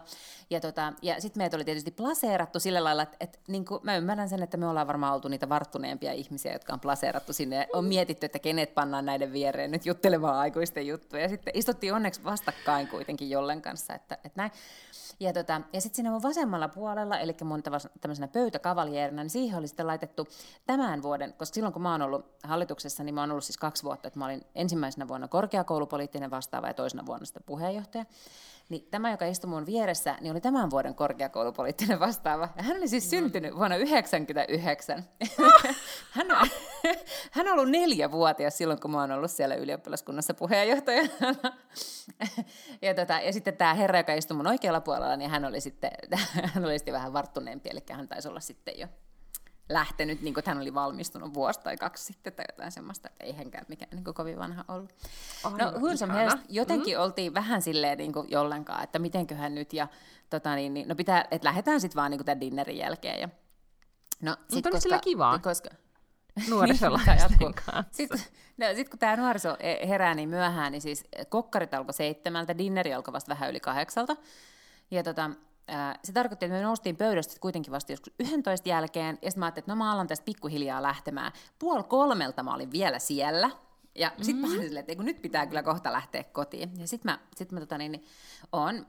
Ja sitten meitä oli tietysti plaseerattu sillä lailla, että niin kuin mä ymmärrän sen, että me ollaan varmaan oltu niitä varttuneempia ihmisiä, jotka on plaseerattu sinne. Ja on mietitty, että kenet pannaan näiden viereen nyt juttelemaan aikuisten juttuja. Ja sitten istuttiin onneksi vastakkain kuitenkin jollen kanssa, että näin. Ja sitten siinä mun vasemmalla puolella, eli mun tämmöisenä pöytäkavalierina, niin siihen oli sitten laitettu tämän vuoden, koska silloin kun mä oon ollut hallituksessa, niin mä oon ollut siis 2 vuotta, että mä olin ensimmäisenä vuonna korkeakoulupoliittinen vastaava ja toisena vuonna sitten puheenjohtaja. Niin tämä, joka istui mun vieressä, niin oli tämän vuoden korkeakoulupoliittinen vastaava. Ja hän oli siis syntynyt vuonna 1999. Hän on ollut 4-vuotias silloin, kun mä oon ollut siellä ylioppilaskunnassa puheenjohtajana. Ja sitten tämä herra, joka istui mun oikealla puolella, niin hän oli sitten vähän varttuneempi, eli hän taisi olla sitten jo lähtenyt, niin kuin hän oli valmistunut vuosi tai kaksi sitten tai jotain semmoista, että ei hänkään mikään niin kovin vanha ollut. No Hyrson mielestä jotenkin oltiin vähän silleen niin kuin jollenkaan, että mitenköhän nyt ja no pitää, että lähdetään sitten vaan niin kuin tämän dinnerin jälkeen. Ja, no sit, koska, sillä kivaa. Koska nuorisolla jatkuu. Sitten kun tämä nuoriso herää niin myöhään, niin siis kokkarit alkoi 7:00, dinneri alkoi vasta vähän yli 8:00. Ja se tarkoitti, että me noustiin pöydästä kuitenkin vasta joskus 11 jälkeen, ja sitten mä ajattelin, että no mä alan tästä pikkuhiljaa lähtemään. 2:30 mä olin vielä siellä, ja sitten mä olin silleen, että nyt pitää kyllä kohta lähteä kotiin. Ja sitten mä on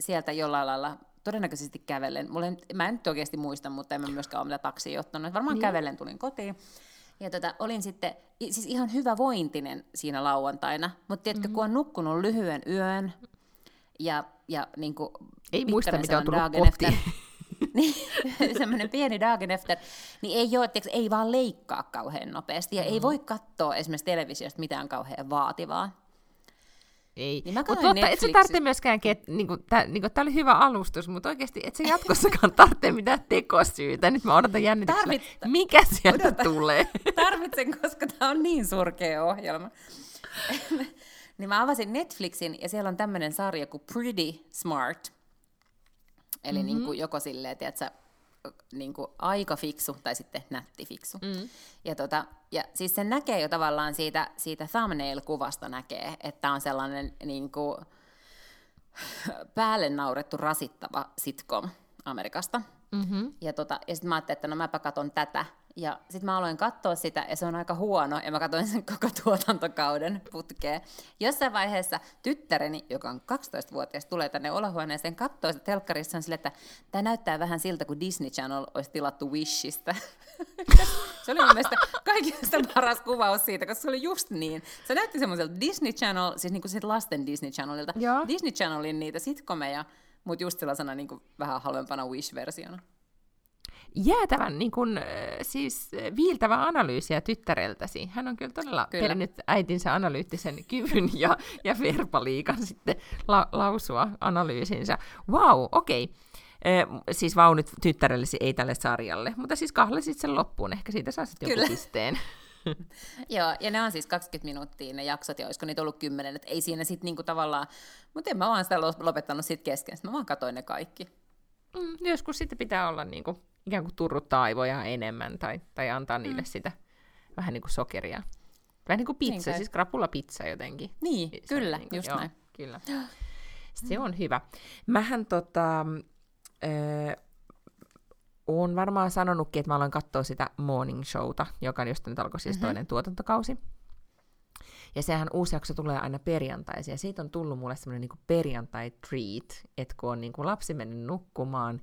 sieltä jollain lailla todennäköisesti kävellen, mä en nyt oikeasti muista, mutta en mä myöskään ole mitään taksia ottanut, varmaan kävellen tulin kotiin. Ja olin sitten siis ihan hyvävointinen siinä lauantaina, mutta tiedätkö, kun on nukkunut lyhyen yön, ja niin kuin ei muista, mitä on tullut kohti. Niin, semmoinen pieni dagen efter, niin ei, ole, tiiäks, ei vaan leikkaa kauhean nopeasti, ja ei voi katsoa esimerkiksi televisiosta mitään kauhean vaativaa. Ei, niin mutta et sä tarvitse myöskään, tää oli hyvä alustus, mutta oikeasti et sä jatkossakaan tarvitse mitään tekosyytä. Nyt mä odotan jännityksellä, mikä sieltä tulee. Tarvitsen, koska tää on niin surkea ohjelma. Niin mä avasin Netflixin, ja siellä on tämmöinen sarja kuin Pretty Smart. Eli niin kuin joko silleen, tiedätkö, niin kuin aika fiksu tai sitten nätti fiksu. Ja, ja siis sen näkee jo tavallaan siitä thumbnail-kuvasta näkee, että on sellainen niin kuin päälle naurettu rasittava sitcom Amerikasta. Ja sitten mä ajattelin, että no mäpä katon tätä. Ja sitten mä aloin katsoa sitä, ja se on aika huono, ja mä katsoin sen koko tuotantokauden putkeen. Jossain vaiheessa tyttäreni, joka on 12-vuotias, tulee tänne olohuoneeseen, katsoo sitä telkkarissa, on sille, että tämä näyttää vähän siltä, kun Disney Channel olisi tilattu Wishistä. Se oli mun mielestä kaikista paras kuvaus siitä, koska se oli just niin. Se näytti semmoiselta Disney Channel, siis niinku sit lasten Disney Channelilta. Joo. Disney Channelin niitä sitcomeja, mutta just sellaisena niinku vähän halvempana Wish-versiona. Jäätävän niin kun, siis viiltävä analyysiä tyttäreltäsi. Hän on kyllä todella perinnyt äitinsä analyyttisen kyvyn ja verbaliikan sitten lausua analyysinsä. Vau, okei. Siis vau nyt tyttärellesi, ei tälle sarjalle, mutta siis kahlasit sen loppuun. Ehkä siitä saa sitten joku pisteen. Joo, ja ne on siis 20 minuuttia ne jaksot, ja olisiko niitä ollut 10, että ei siinä sitten niinku tavallaan, mutta en mä vaan sitä lopettanut sitten kesken, mä vaan katsoin ne kaikki. Joskus sitten pitää olla niinku ikään kuin turruttaa aivoja enemmän tai antaa niille sitä vähän niin kuin sokeria. Vähän niin kuin pizza, siis krapulapizza jotenkin. Niin, se kyllä, niin kuin, just joo, näin. Kyllä. Se on hyvä. Mähän oon varmaan sanonutkin, että mä aloin katsoa sitä Morning Showta, joka just nyt alkoi siis toinen tuotantokausi. Ja sehän uusi jakso tulee aina perjantaisin, ja siitä on tullut mulle semmoinen niin kuin perjantai-treat, että kun on niin kuin lapsi mennyt nukkumaan,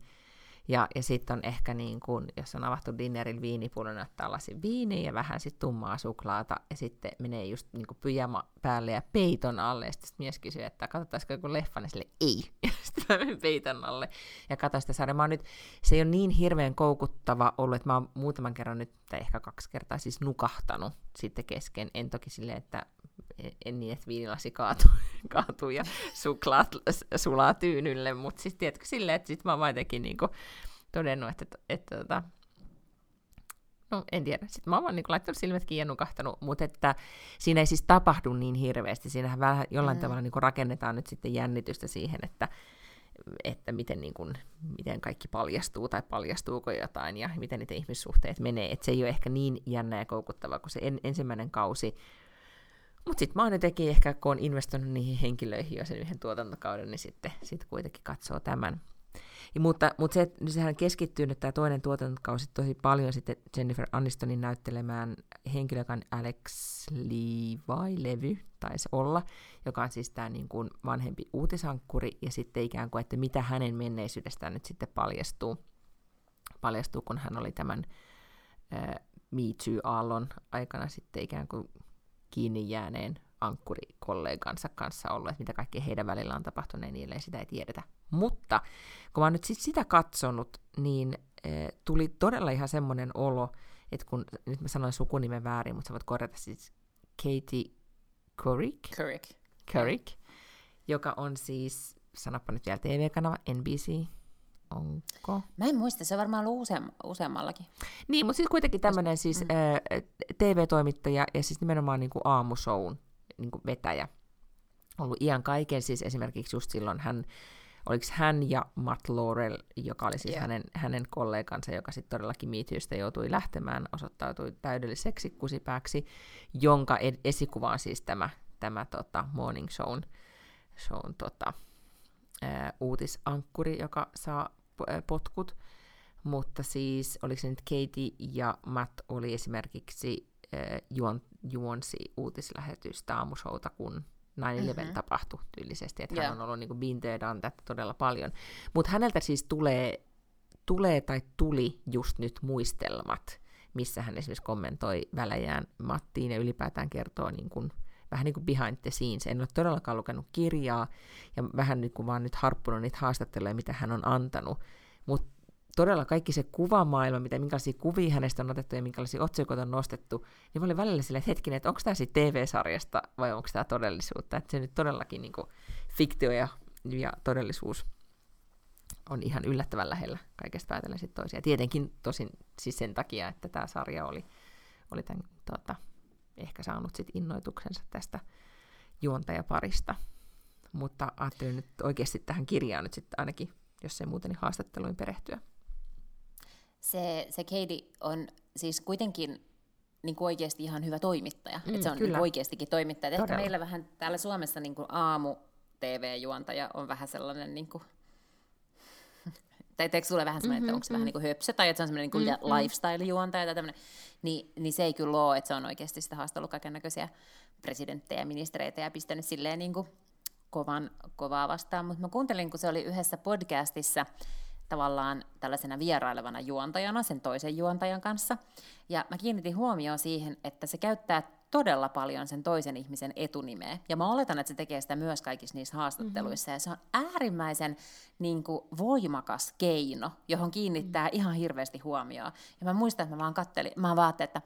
ja sitten on ehkä niin kuin, jos on avattu dinnerin viinipullon, ottaa lasin viiniä ja vähän sitten tummaa suklaata, ja sitten menee just niin kuin pyjama päälle ja peiton alle, ja sitten mies kysyy, että katsotaanko joku leffa, niin sille ei, ja sitten mä menen peiton alle, ja katsoin sitä sarjaa. Se ei ole niin hirveän koukuttava ollut, että mä oon muutaman kerran nyt, tai ehkä 2 kertaa siis nukahtanut sitten kesken, en toki silleen, että en niin, että viinilasi kaatuu ja suklaat sulaa tyynylle, mutta sitten tiedätkö silleen, että sitten mä oon jotenkin niinku todennut, että no en tiedä, sitten mä oon vaan niinku laittanut silmät kiinni ja nukahtanut, mutta että siinä ei siis tapahdu niin hirveästi, siinähän vähän jollain tavalla niinku rakennetaan nyt sitten jännitystä siihen, että miten, niin kuin, miten kaikki paljastuu tai paljastuuko jotain ja miten niitä ihmissuhteet menee, että se ei ole ehkä niin jännä ja koukuttava kuin se ensimmäinen kausi. Mutta sitten mä oon jotenkin ehkä, kun oon investoinut niihin henkilöihin jo sen yhden tuotantokauden, niin sitten kuitenkin katsoo tämän. Mutta sehän keskittyy nyt tämä toinen tuotantokausi tosi paljon sitten Jennifer Anistonin näyttelemään henkilö, joka on Alex Levy, taisi olla, joka on siis tämä niin kuin vanhempi uutisankkuri, ja sitten ikään kuin, että mitä hänen menneisyydestään nyt sitten paljastuu kun hän oli tämän Me Too-aallon aikana sitten ikään kuin kiinni jääneen ankkurikollegansa kanssa ollut, että mitä kaikkea heidän välillä on tapahtunut, niille sitä ei tiedetä. Mutta kun mä oon nyt sitä katsonut, niin tuli todella ihan semmoinen olo, että kun, nyt mä sanoin sukunimen väärin, mutta sä voit korjata siis Katie Couric, joka on siis, sanoppa nyt vielä TV-kanava, NBC, Onko? Mä en muista, se on varmaan ollut useammallakin. Niin, mutta siis kuitenkin tämmöinen siis TV-toimittaja ja siis nimenomaan niin kuin aamushown niin kuin vetäjä. Ollut iän kaiken, siis esimerkiksi just silloin hän ja Matt Lauer, joka oli siis hänen kollegansa, joka sitten todellakin miityystä joutui lähtemään, osoittautui täydelliseksi kusipääksi, jonka esikuva on siis tämä Morning Shown uutisankkuri, joka saa potkut, mutta siis oliko se nyt Katie ja Matt oli esimerkiksi juonsi uutislähetystä aamushouta, kun 9/11 tapahtui tyylisesti, että hän on ollut niin kuin binteä tätä todella paljon. Mutta häneltä siis tuli just nyt muistelmat, missä hän esimerkiksi kommentoi välejään Mattiin ja ylipäätään kertoo niin kuin, vähän niin kuin behind the scenes. En ole todellakaan lukenut kirjaa ja vähän niin kuin vaan nyt harppunut niitä haastatteluja, mitä hän on antanut. Mutta todella kaikki se kuvamaailma, minkälaisia kuvia hänestä on otettu ja minkälaisia otsikoita on nostettu, niin mä olin välillä silleen, että hetkinen, että onko tämä siitä TV-sarjasta vai onko tämä todellisuutta. Että se nyt todellakin niin kuin fiktio ja todellisuus on ihan yllättävän lähellä kaikesta päätellen sitten toisia. Tietenkin tosin siis sen takia, että tämä sarja oli tämän, ehkä saanut sit innoituksensa tästä juontajaparista. Mutta ajattelin nyt oikeasti tähän kirjaan nyt sitten ainakin, jos ei muuten, niin haastatteluin perehtyä. Se Katie on siis kuitenkin niin kuin oikeasti ihan hyvä toimittaja. Et se on niin oikeastikin toimittaja. Ehkä meillä vähän täällä Suomessa niin kuin aamu-tv-juontaja on vähän sellainen... Niin kuin... Tai teekö sulle vähän sellainen, että onko se vähän niin kuin höpsö, tai että se on sellainen niin kuin lifestyle-juontaja tai tämmöinen. Niin se ei kyllä ole, että se on oikeasti sitä haastellut kaikennäköisiä presidenttejä ja ministereitä ja pistänyt silleen... Niin kuin kovaa vastaan, mutta mä kuuntelin, kun se oli yhdessä podcastissa tavallaan tällaisena vierailevana juontajana sen toisen juontajan kanssa, ja mä kiinnitin huomioon siihen, että se käyttää todella paljon sen toisen ihmisen etunimeä, ja mä oletan, että se tekee sitä myös kaikissa niissä haastatteluissa, ja se on äärimmäisen niin kuin voimakas keino, johon kiinnittää ihan hirveästi huomioon, ja mä muistan, että mä vaan kattelin, mä vaattein, että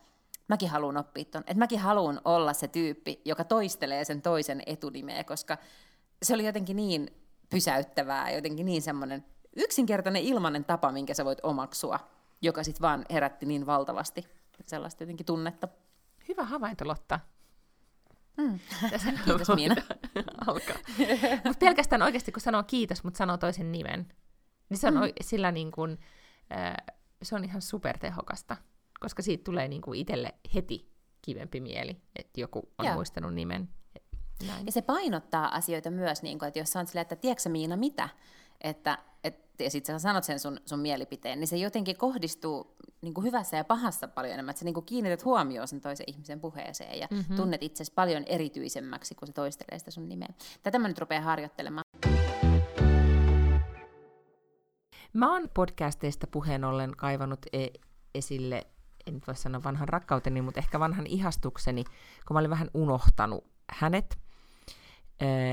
mäkin haluan oppia ton, että mäkin haluan olla se tyyppi, joka toistelee sen toisen etunimeä, koska se oli jotenkin niin pysäyttävää, jotenkin niin semmoinen yksinkertainen ilmainen tapa, minkä sä voit omaksua, joka sitten vaan herätti niin valtavasti sellaista jotenkin tunnetta. Hyvä havainto, Lotta. Kiitos, Miina. Alkaa. Mut pelkästään oikeasti, kun sanoo kiitos, mutta sanoo toisen nimen, niin se on, sillä niin kun, se on ihan supertehokasta, koska siitä tulee niin kun itselle heti kivempi mieli, että joku on muistanut nimen. Näin. Ja se painottaa asioita myös, niin kun, että jos sä oot silleen, että tiedätkö Miina mitä, ja sit sä sanot sen sun mielipiteen, niin se jotenkin kohdistuu niin kun hyvässä ja pahassa paljon enemmän, että sä niin kun kiinnität huomioon sen toisen ihmisen puheeseen ja tunnet itsesi paljon erityisemmäksi, kun se toistelee sitä sun nimeä. Tätä mä nyt rupean harjoittelemaan. Mä oon podcasteista puheen ollen kaivannut esille, en nyt voi sanoa vanhan rakkauteni, mutta ehkä vanhan ihastukseni, kun mä olin vähän unohtanut hänet.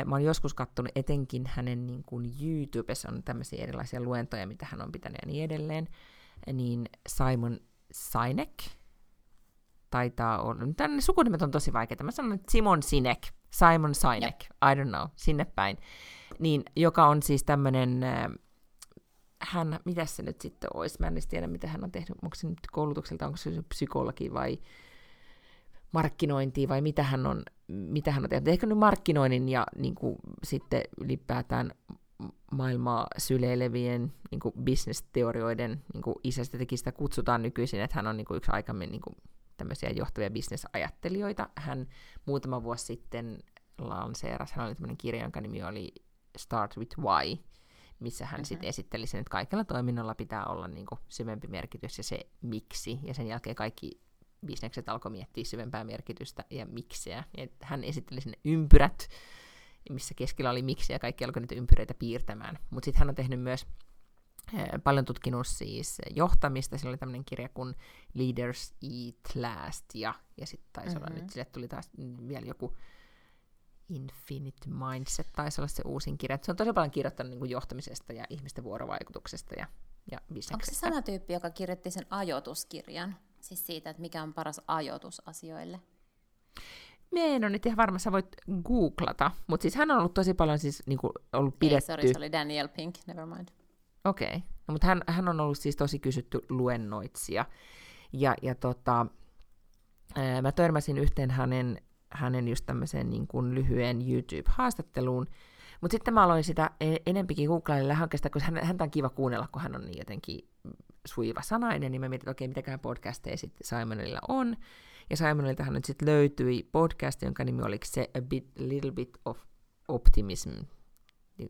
Mä oon joskus katsonut etenkin hänen niin kuin YouTubessa on tämmöisiä erilaisia luentoja, mitä hän on pitänyt ja niin edelleen, niin Simon Sinek taitaa olla, tämän sukunimet on tosi vaikeita, mä sanon, että Simon Sinek, I don't know, sinne päin, niin joka on siis tämmöinen, hän, mitä se nyt sitten olisi, mä en edes tiedä, mitä hän on tehnyt, onko se nyt koulutukselta, onko se psykologi vai markkinointia vai mitä hän on tehnyt. Ehkä nyt markkinoinnin ja niin kuin, sitten ylipäätään maailmaa syleilevien niin kuin bisnesteorioiden niin kuin isästä teki, sitä kutsutaan nykyisin, että hän on niin kuin yksi aikamme niin kuin tämmöisiä johtavia bisnesajattelijoita. Hän muutama vuosi sitten lanseerasi, hän oli tämmöinen kirja, jonka nimi oli Start with Why, missä hän sitten esitteli sen, että kaikella toiminnalla pitää olla niin kuin syvempi merkitys ja se miksi, ja sen jälkeen kaikki bisnekset alkoi miettiä syvempää merkitystä ja miksejä. Hän esitteli sinne ympyrät, missä keskellä oli miksi, ja kaikki alkoi niitä ympyreitä piirtämään. Mutta sitten hän on tehnyt myös paljon tutkinut siis johtamista. Sillä oli tämmöinen kirja kuin Leaders Eat Last, ja sitten taisi olla nyt sille tuli taas vielä joku Infinite Mindset, taisi olla se uusin kirja. Se on tosi paljon kirjoittanut niin kuin johtamisesta ja ihmisten vuorovaikutuksesta ja bisneksestä. Onko se sama tyyppi, joka kirjoitti sen ajoituskirjan? Siis siitä, että mikä on paras ajoitus asioille. Me en ole nyt ihan varma, sä voit googlata, mutta siis hän on ollut tosi paljon siis, niin kuin, ollut pidetty... Ei, sorry, se oli Daniel Pink, never mind. Okei. Okay. No, mutta hän on ollut siis tosi kysytty luennoitsija. Mä törmäsin yhteen hänen just tämmöiseen niin kuin lyhyen YouTube-haastatteluun. Mutta sitten mä aloin sitä enempikin googlailla hankkeesta, koska häntä on kiva kuunnella, kun hän on niin jotenkin suiva sanainen, niin mä mietin, että okei, mitäköhän podcasteja sitten Simonilla on. Ja Simoniltahan nyt sitten löytyi podcast, jonka nimi oli se A Little Bit of Optimism,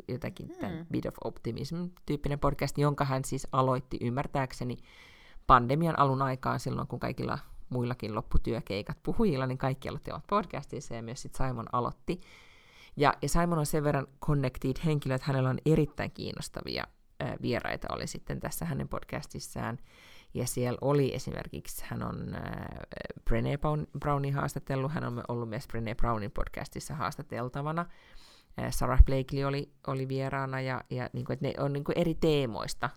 jotakin tämän Bit of Optimism-tyyppinen podcast, jonka hän siis aloitti ymmärtääkseni pandemian alun aikaan silloin, kun kaikilla muillakin lopputyökeikat puhujilla, niin kaikki aloittivat podcastissa ja myös sitten Simon aloitti. Ja Simon on sen verran connected henkilö, että hänellä on erittäin kiinnostavia vieraita oli sitten tässä hänen podcastissaan. Ja siellä oli esimerkiksi, hän on Brené Brownin haastatellut, hän on ollut myös Brené Brownin podcastissa haastateltavana. Sarah Blakely oli vieraana, ja niin kuin, että ne on niin kuin eri teemoista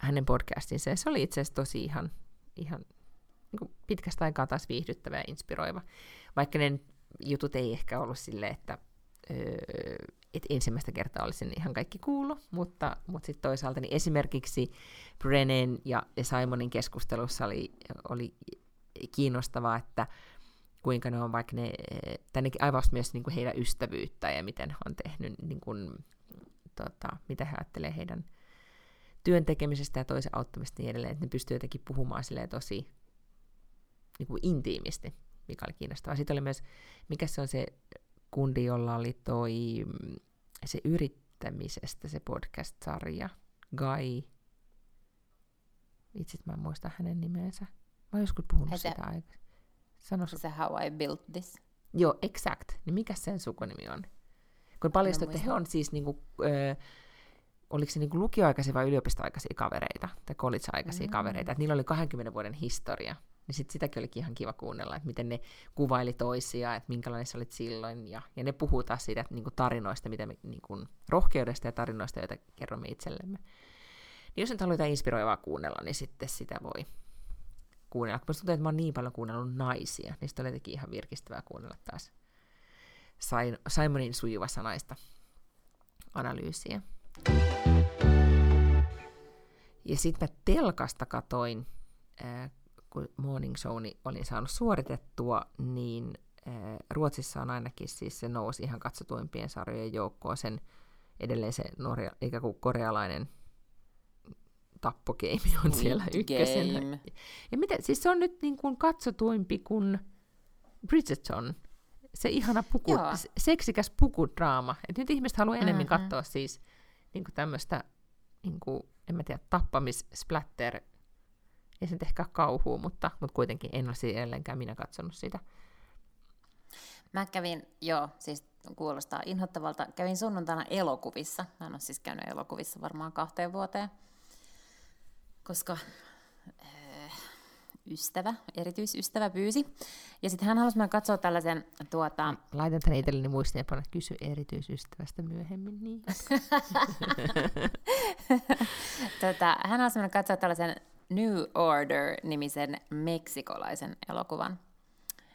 hänen podcastinsa. Ja se oli itse asiassa tosi ihan niin pitkästä aikaa taas viihdyttävä ja inspiroiva. Vaikka ne jutut ei ehkä ollut silleen, että ensimmäistä kertaa olisin ihan kaikki kuullut, mutta sitten toisaalta niin esimerkiksi Brenen ja Simonin keskustelussa oli kiinnostavaa, että kuinka ne on vaikka aivaus myös niin kuin heidän ystävyyttä ja miten on tehnyt, niin kuin, mitä he ajattelee heidän työn tekemisestä ja toisen auttamista niin edelleen, että ne pystyy jotenkin puhumaan silleen tosi niin kuin intiimisti, mikä oli kiinnostavaa. Sitten oli myös, mikä se on se kundi, jolla oli se yrittämisestä, se podcast-sarja, Guy. Itse mä en muista hänen nimeensä. Mä oon joskus puhunut sitä aikaa. Se How I Built This. Joo, exact. Niin mikä sen sukunimi on? Kun paljastui, että he on siis niinku, oliko se niinku lukioaikaisia vai yliopistoaikaisia kavereita, tai college-aikaisia kavereita, että niillä oli 20 vuoden historia. Niin sit sitäkin olikin ihan kiva kuunnella, että miten ne kuvaili toisiaan, että minkälainen sä olit silloin. Ja ne puhuu taas siitä niin kuin tarinoista, mitä me, niin kuin rohkeudesta ja tarinoista, joita kerromme itsellemme. Niin jos nyt haluaa jotain inspiroivaa kuunnella, niin sitten sitä voi kuunnella. Kun tuntuu, että mä oon niin paljon kuunnellut naisia, niin sitä oli jotenkin ihan virkistävää kuunnella taas Simonin sujuvassa naista analyysiä. Ja sit mä telkasta katoin, kun Morning Show olin saanut suoritettua, niin Ruotsissa on ainakin siis se nousi ihan katsotuimpien sarjojen joukkoon sen edelleen se eikä kuin korealainen tappokeimi on siellä ykkösenä. Ja mitä, siis se on nyt niin kuin katsotuimpi kuin Bridgerton, se ihana seksikäs pukudraama. Et nyt ihmiset haluaa enemmän katsoa siis niin kuin tämmöistä, niin kuin, en mä tiedä, tappamisplätter. Ei se nyt ehkä kauhua, mutta kuitenkin en ole edelleenkään minä katsonut sitä. Mä kävin, siis kuulostaa inhottavalta, kävin sunnuntaina elokuvissa. Mä en ole siis käynyt elokuvissa varmaan 2 vuoteen, koska ystävä, erityisystävä pyysi. Ja sitten hän halusi katsoa tällaisen... Laitan tänne itselleni muistin ja panen kysy erityisystävästä myöhemmin. Niin. Hän halusi mennä katsoa tällaisen... New Order-nimisen meksikolaisen elokuvan.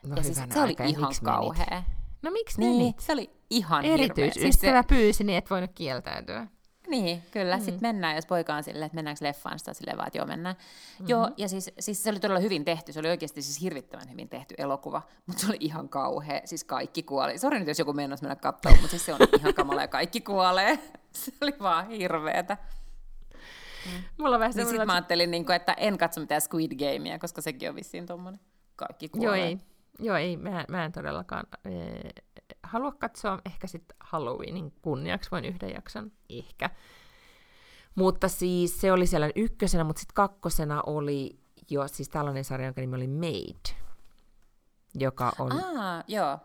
No ja siis, se oli ihan kauhea. No miksi niin? Se oli ihan hirveä. Erityisystävä pyysi, niin et voinut kieltäytyä. Niin, kyllä. Mm. Sitten mennään, jos poika on silleen, että mennäänkö leffaan, sitä silleen vaan, että joo, mennään. Mm-hmm. Joo, ja siis se oli todella hyvin tehty. Se oli oikeasti siis hirvittävän hyvin tehty elokuva, mutta se oli ihan kauhea. Siis kaikki kuoli. Sori nyt, jos joku meinasi mennä katsomaan, mutta siis se on ihan kamala ja kaikki kuolee. Se oli vaan hirveetä. Niin sitten mä ajattelin, niin kuin, että en katso mitään Squid Gamea, koska sekin on vissiin tommonen. Kaikki kuolee. Joo, ei. Mä en todellakaan halua katsoa. Ehkä sitten Halloweenin kunniaksi voin yhden jakson. Ehkä. Mutta siis se oli siellä ykkösenä, mutta sitten kakkosena oli jo siis tällainen sarja, jonka nimi oli Made, joka on... joo.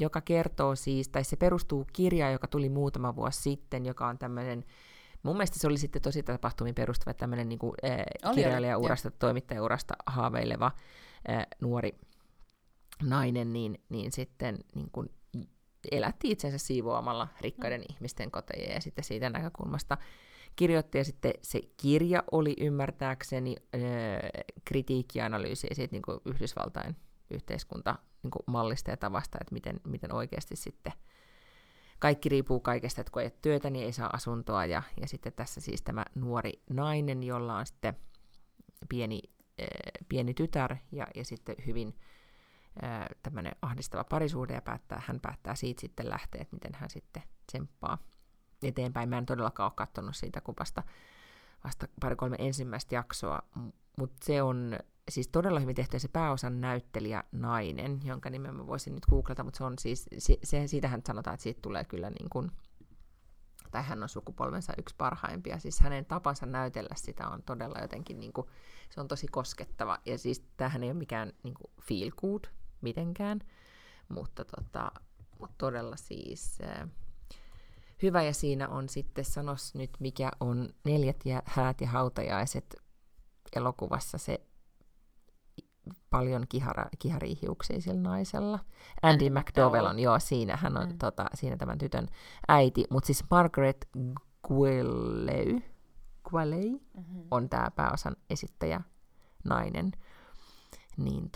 Joka kertoo siis, tai se perustuu kirjaan, joka tuli muutama vuosi sitten, joka on tämmöinen... Mun mielestä se oli sitten tosi tapahtumiin perustuva tämmöinen niin kuin, kirjailijaurasta, toimittajaurasta haaveileva nuori nainen, niin sitten niin kuin elätti itsensä siivoamalla rikkaiden ihmisten koteja ja sitten siitä näkökulmasta kirjoitti. Ja sitten se kirja oli ymmärtääkseni kritiikki ja analyysiä siitä niin kuin Yhdysvaltain yhteiskuntamallista niin kuin mallista ja tavasta, että miten oikeasti sitten kaikki riippuu kaikesta, että kun ei työtä, niin ei saa asuntoa. Ja sitten tässä siis tämä nuori nainen, jolla on sitten pieni tytär ja sitten hyvin tämmöinen ahdistava parisuhde, ja hän päättää siitä sitten lähteä, että miten hän sitten tsemppaa eteenpäin. Mä en todellakaan ole katsonut siitä kuin vasta 2-3 ensimmäistä jaksoa, mutta se on siis todella hyvin tehty, ja se pääosan näyttelijä nainen, jonka nimen mä voisin nyt googlata, mutta se on siis, siitähän sanotaan, että siitä tulee kyllä niin kuin, tai hän on sukupolvensa yksi parhaimpia, siis hänen tapansa näytellä sitä on todella jotenkin, niin kuin, se on tosi koskettava, ja siis tämähän ei ole mikään niin kuin feel good mitenkään, mutta todella siis hyvä, ja siinä on sitten, sanos nyt mikä on 4 häät ja hautajaiset elokuvassa se paljon kihariihiuksia sillä naisella. Andy McDowell on, joo, siinä hän on siinä tämän tytön äiti, mutta siis Margaret Qualley on tämä pääosan esittäjä nainen. Niin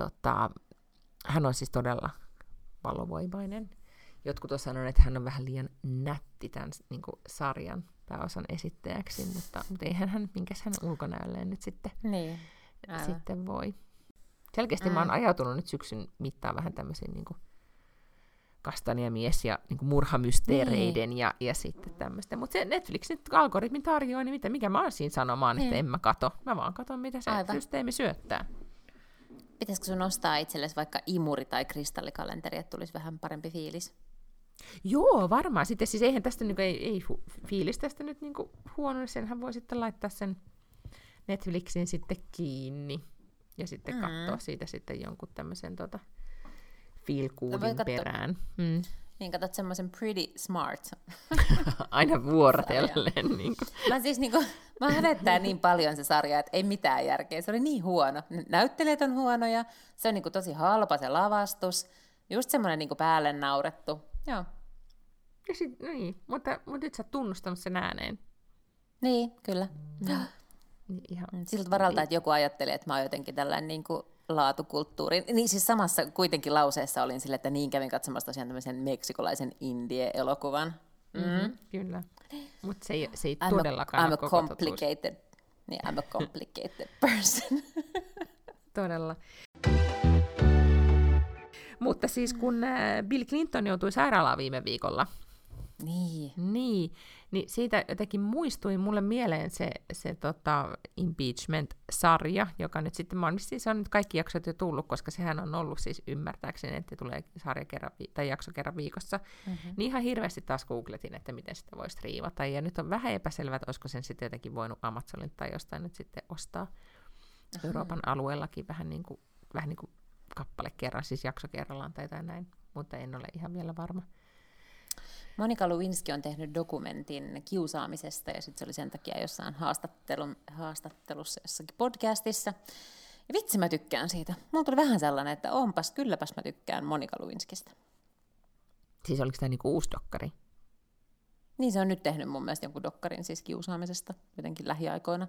hän on siis todella valovoimainen. Jotkut on sanonut, että hän on vähän liian nätti tämän niin kuin sarjan pääosan esittäjäksi, mutta eihän hän, minkäs hän ulkonäölleen nyt sitten, niin, sitten voi. Selkeästi mä oon ajautunut nyt syksyn mittaan vähän tämmöisiin niin kuin kastaniamies ja niin kuin murhamysteereiden niin. ja sitten tämmöistä. Mutta se Netflix nyt algoritmin tarjoaa, niin mikä mä oon siinä sanomaan, niin. Että en mä kato. Mä vaan katon, mitä se systeemi syöttää. Pitäisikö sun ostaa itsellesi vaikka imuri tai kristallikalenteri, että tulisi vähän parempi fiilis? Joo, varmaan. Sitten siis eihän tästä niin kuin, ei fiilis tästä nyt niin kuin huono, senhän voi sitten laittaa sen Netflixin sitten kiinni. Ja sitten katsoa siitä sitten jonkun tämmöisen feel goodin perään. Niin, katsot semmoisen Pretty Smart. Aina vuorotellen. Niin mä hävettää niin paljon se sarja, että ei mitään järkeä. Se oli niin huono. Näyttelijät on huonoja. Se on niin kuin tosi halpa se lavastus. Just semmoinen niin kuin päälle naurettu. Joo. Ja sit, niin, mutta nyt sä oot tunnustanut sen ääneen. Niin, kyllä. Ihan. Siltä varalta, että joku ajattelee, että mä oon jotenkin tällainen niin kuin laatukulttuuri. Niin siis samassa kuitenkin lauseessa olin sille, että niin kävin katsomassa tosiaan tämmöisen meksikolaisen indie-elokuvan. Kyllä, mutta se ei todellakaan ole koko totuus. Yeah, I'm a complicated person. Todella. Mutta siis kun Bill Clinton joutui sairaalaan viime viikolla, niin siitä jotenkin muistui mulle mieleen se impeachment-sarja, joka nyt sitten, se on nyt kaikki jaksot jo tullut, koska sehän on ollut siis ymmärtääkseni, että tulee sarja tai jakso kerran viikossa, niin ihan hirveästi taas googletin, että miten sitä voisi riivata, ja nyt on vähän epäselvää, että olisiko sen sitten jotenkin voinut Amazonilta tai jostain nyt sitten ostaa Euroopan alueellakin vähän niin kuin kappale kerran, siis jakso kerrallaan tai jotain näin, mutta en ole ihan vielä varma. Monika Lewinsky on tehnyt dokumentin kiusaamisesta, ja sitten se oli sen takia jossain haastattelussa jossakin podcastissa. Ja vitsi, mä tykkään siitä. Mulla tuli vähän sellainen, että kylläpäs mä tykkään Monika Lewinskistä. Siis oliko tämä niinku uusi dokkari? Niin, se on nyt tehnyt mun mielestä jonkun dokkarin siis kiusaamisesta jotenkin lähiaikoina.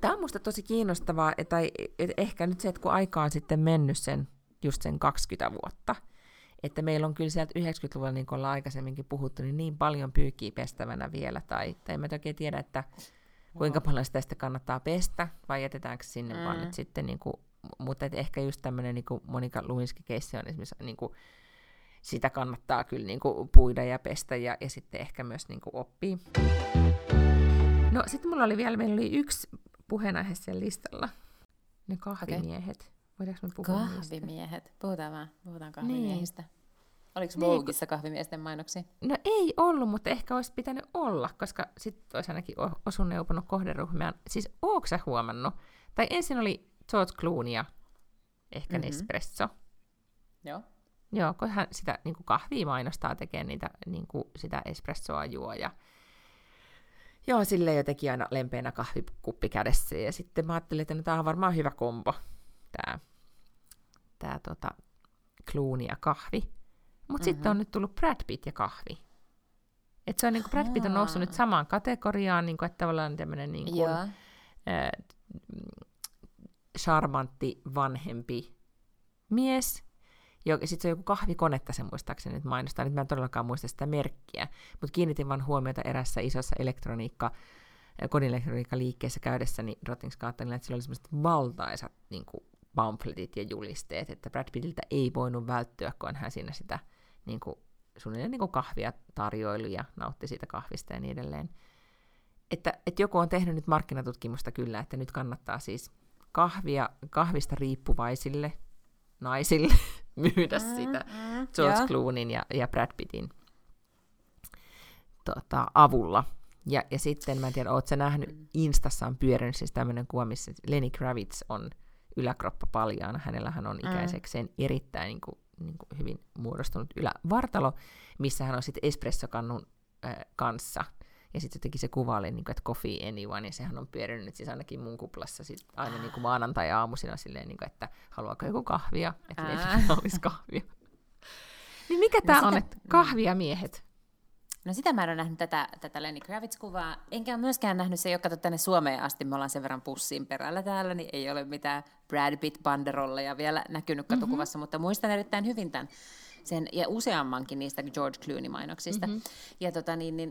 Tämä on musta tosi kiinnostavaa, että ehkä nyt se, että kun aikaa on sitten mennyt sen 20 vuotta, että meillä on kyllä sieltä 90-luvulla, niin kuin ollaan aikaisemminkin puhuttu, niin paljon pyykkii pestävänä vielä, tai mä toki tiedä, että kuinka paljon sitä sitten kannattaa pestä, vai jätetäänkö sinne vaan nyt sitten, niin kuin, mutta ehkä just tämmöinen niin kuin Monika Lewinsky-keissi on esimerkiksi, niin kuin, sitä kannattaa kyllä niin kuin puida ja pestä, ja sitten ehkä myös niin kuin oppii. No sitten meillä oli 1 puheenaihe siellä listalla, ne kahvimiehet. Okay. Voidaanko me puhua kahvimiehet? Niistä? Puhutaan vaan. Puhutaan kahvimiehistä. Niin. Oliko Vogueissa kahvimiesten mainoksia? No ei ollut, mutta ehkä olisi pitänyt olla, koska sitten olisi ainakin osunut kohderyhmään. Siis ootko sä huomannut? Tai ensin oli George Clooney ja ehkä Nespresso. Joo. Joo, kun hän sitä niin kuin kahvia mainostaa, tekee niitä, niin kuin sitä espressoa juo ja... Joo, silleen jotenkin aina lempeänä kahvikuppi kädessä. Ja sitten mä ajattelin, että no, tämä on varmaan hyvä kombo. Tää Clooney ja kahvi. Mut sitten on nyt tullut Brad Pitt ja kahvi. Et se on niinku Brad Pitt on noussut nyt samaan kategoriaan, niinku että tavallaan tämmönen niinku charmantti vanhempi mies, Sitten se on joku kahvikone tässä muistaakseni nyt mainostaa, nyt mä en todellakaan muista sitä merkkiä, mutta kiinnitin vaan huomiota erässä isossa kodinelektroniikkaliikkeessä käydessäni Rottingskaattanilla, että sillä oli semmoiset valtaisat niin kuin pamfletit ja julisteet, että Brad Pittiltä ei voinut välttyä, kun hän siinä sitä niin kuin, suunnilleen niin kuin kahvia tarjoili ja nautti siitä kahvista ja niin edelleen. Että joku on tehnyt nyt markkinatutkimusta kyllä, että nyt kannattaa siis kahvista riippuvaisille naisille myydä sitä George Clooneyn ja Brad Pittin avulla. Ja sitten, mä en tiedä, ootko sä nähnyt, Instassa on pyörinyt siis tämmöinen kuva, missä Lenny Kravitz on yläkroppa paljaana. Hänellähän on ikäisekseen erittäin niin kuin hyvin muodostunut ylävartalo, missä hän on sitten espressokannun kanssa. Ja sitten jotenkin se kuva oli, niin kuin, että coffee anyone, ja sehän on pyörinyt siis ainakin mun kuplassa sit aina niin kuin maanantai-aamuisina silleen, niin kuin, että haluaako joku kahvia, että meillä olisi kahvia. Niin mikä tää on, että kahvia miehet? No sitä mä en ole nähnyt tätä Lenny Kravitz-kuvaa, enkä myöskään nähnyt se, joka tänne Suomeen asti, me ollaan sen verran pussin perällä täällä, niin ei ole mitään Brad Pitt-banderolleja vielä näkynyt katukuvassa, mutta muistan erittäin hyvin tämän. Sen, ja useammankin niistä George Clooney-mainoksista. Ja,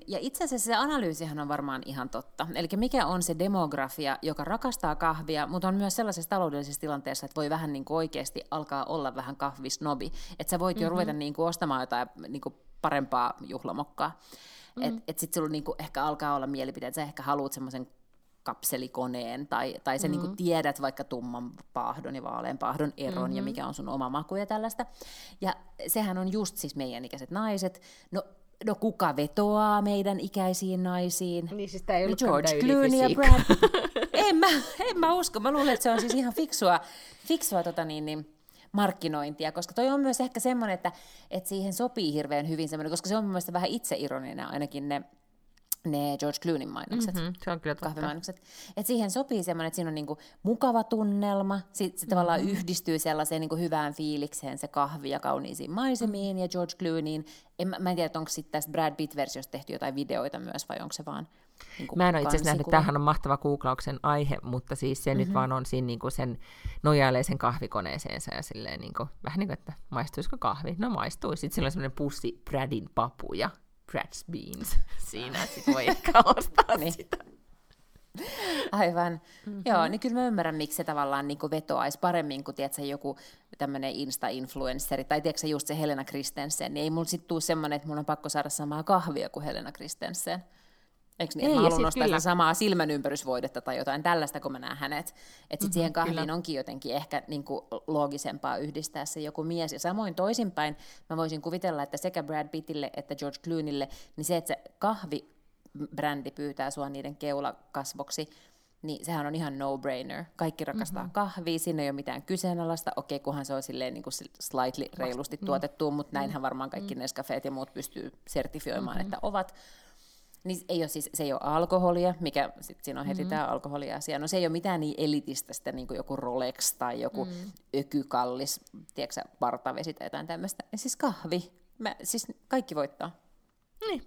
ja itse asiassa se analyysihan on varmaan ihan totta. Eli mikä on se demografia, joka rakastaa kahvia, mutta on myös sellaisessa taloudellisessa tilanteessa, että voi vähän niin kuin oikeasti alkaa olla vähän kahvisnobi. Että sä voit jo ruveta niin kuin ostamaan jotain niin kuin parempaa juhlamokkaa. Et sitten sulla niin kuin ehkä alkaa olla mielipiteet, sä ehkä haluat semmoisen kapselikoneen, tai sä niin tiedät vaikka tumman paahdon ja vaalean paahdon eron, ja mikä on sun oma maku ja tällaista. Ja sehän on just siis meidän ikäiset naiset. No kuka vetoaa meidän ikäisiin naisiin? Niin siis tää ei ollutkaan George Clooney ja Brad. En mä usko, mä luulen, että se on siis ihan fiksua markkinointia, koska toi on myös ehkä semmoinen, että siihen sopii hirveän hyvin semmoinen, koska se on mun mielestä vähän itseironinen ainakin ne George Clooneyn mainokset, kahvimainokset. Et siihen sopii semmoinen, että siinä on niinku mukava tunnelma, se tavallaan yhdistyy sellaiseen niinku hyvään fiilikseen se kahvi ja kauniisiin maisemiin ja George Clooneyin. Mä en tiedä, onko sitten tästä Brad Pitt-versiosta tehty jotain videoita myös, vai onko se vaan niinku mä en ole itse asiassa nähnyt, tämähän on mahtava googlauksen aihe, mutta siis se nyt vaan on siinä niinku sen nojailee sen kahvikoneeseensa ja silleen niinku, vähän niin kuin, että maistuisiko kahvi? No maistui. Sitten sillä on semmoinen pussi Bradin papuja. Brad's Beans. Siinä sit voi ehkä ostaa sitä. Aivan. Joo, niin kyllä mä ymmärrän, miksi se tavallaan niin kuin vetoaisi paremmin kuin tiedätkö, joku tämmöinen Insta-influensseri, tai tiedätkö just se Helena Christensen, niin ei mulla sitten tule semmoinen, että mun on pakko saada samaa kahvia kuin Helena Christensen. Eikö niin, että mä haluan nostaa sitä samaa silmänympärysvoidetta tai jotain tällaista, kun mä näen hänet. Että sitten siihen kahviin onkin jotenkin ehkä niin kuin loogisempaa yhdistää se joku mies. Ja samoin toisinpäin mä voisin kuvitella, että sekä Brad Pittille että George Clooneylle, niin se, että se kahvibrändi pyytää sua niiden keulakasvoksi, niin sehän on ihan no-brainer. Kaikki rakastaa kahvia, siinä ei ole mitään kyseenalaista. Okei, kunhan se on silleen niin kuin slightly reilusti tuotettu, mutta näinhän varmaan kaikki Nescafeet ja muut pystyy sertifioimaan, että ovat. Niin ei ole siis, se ei ole alkoholia, mikä sit siinä on heti tämä alkoholia-asia. No se ei ole mitään niin elitistä sitä, niin kuin joku Rolex tai joku ökykallis, tiedätkö, partavesi tai jotain tämmöistä. Siis kahvi, siis kaikki voittaa. Niin,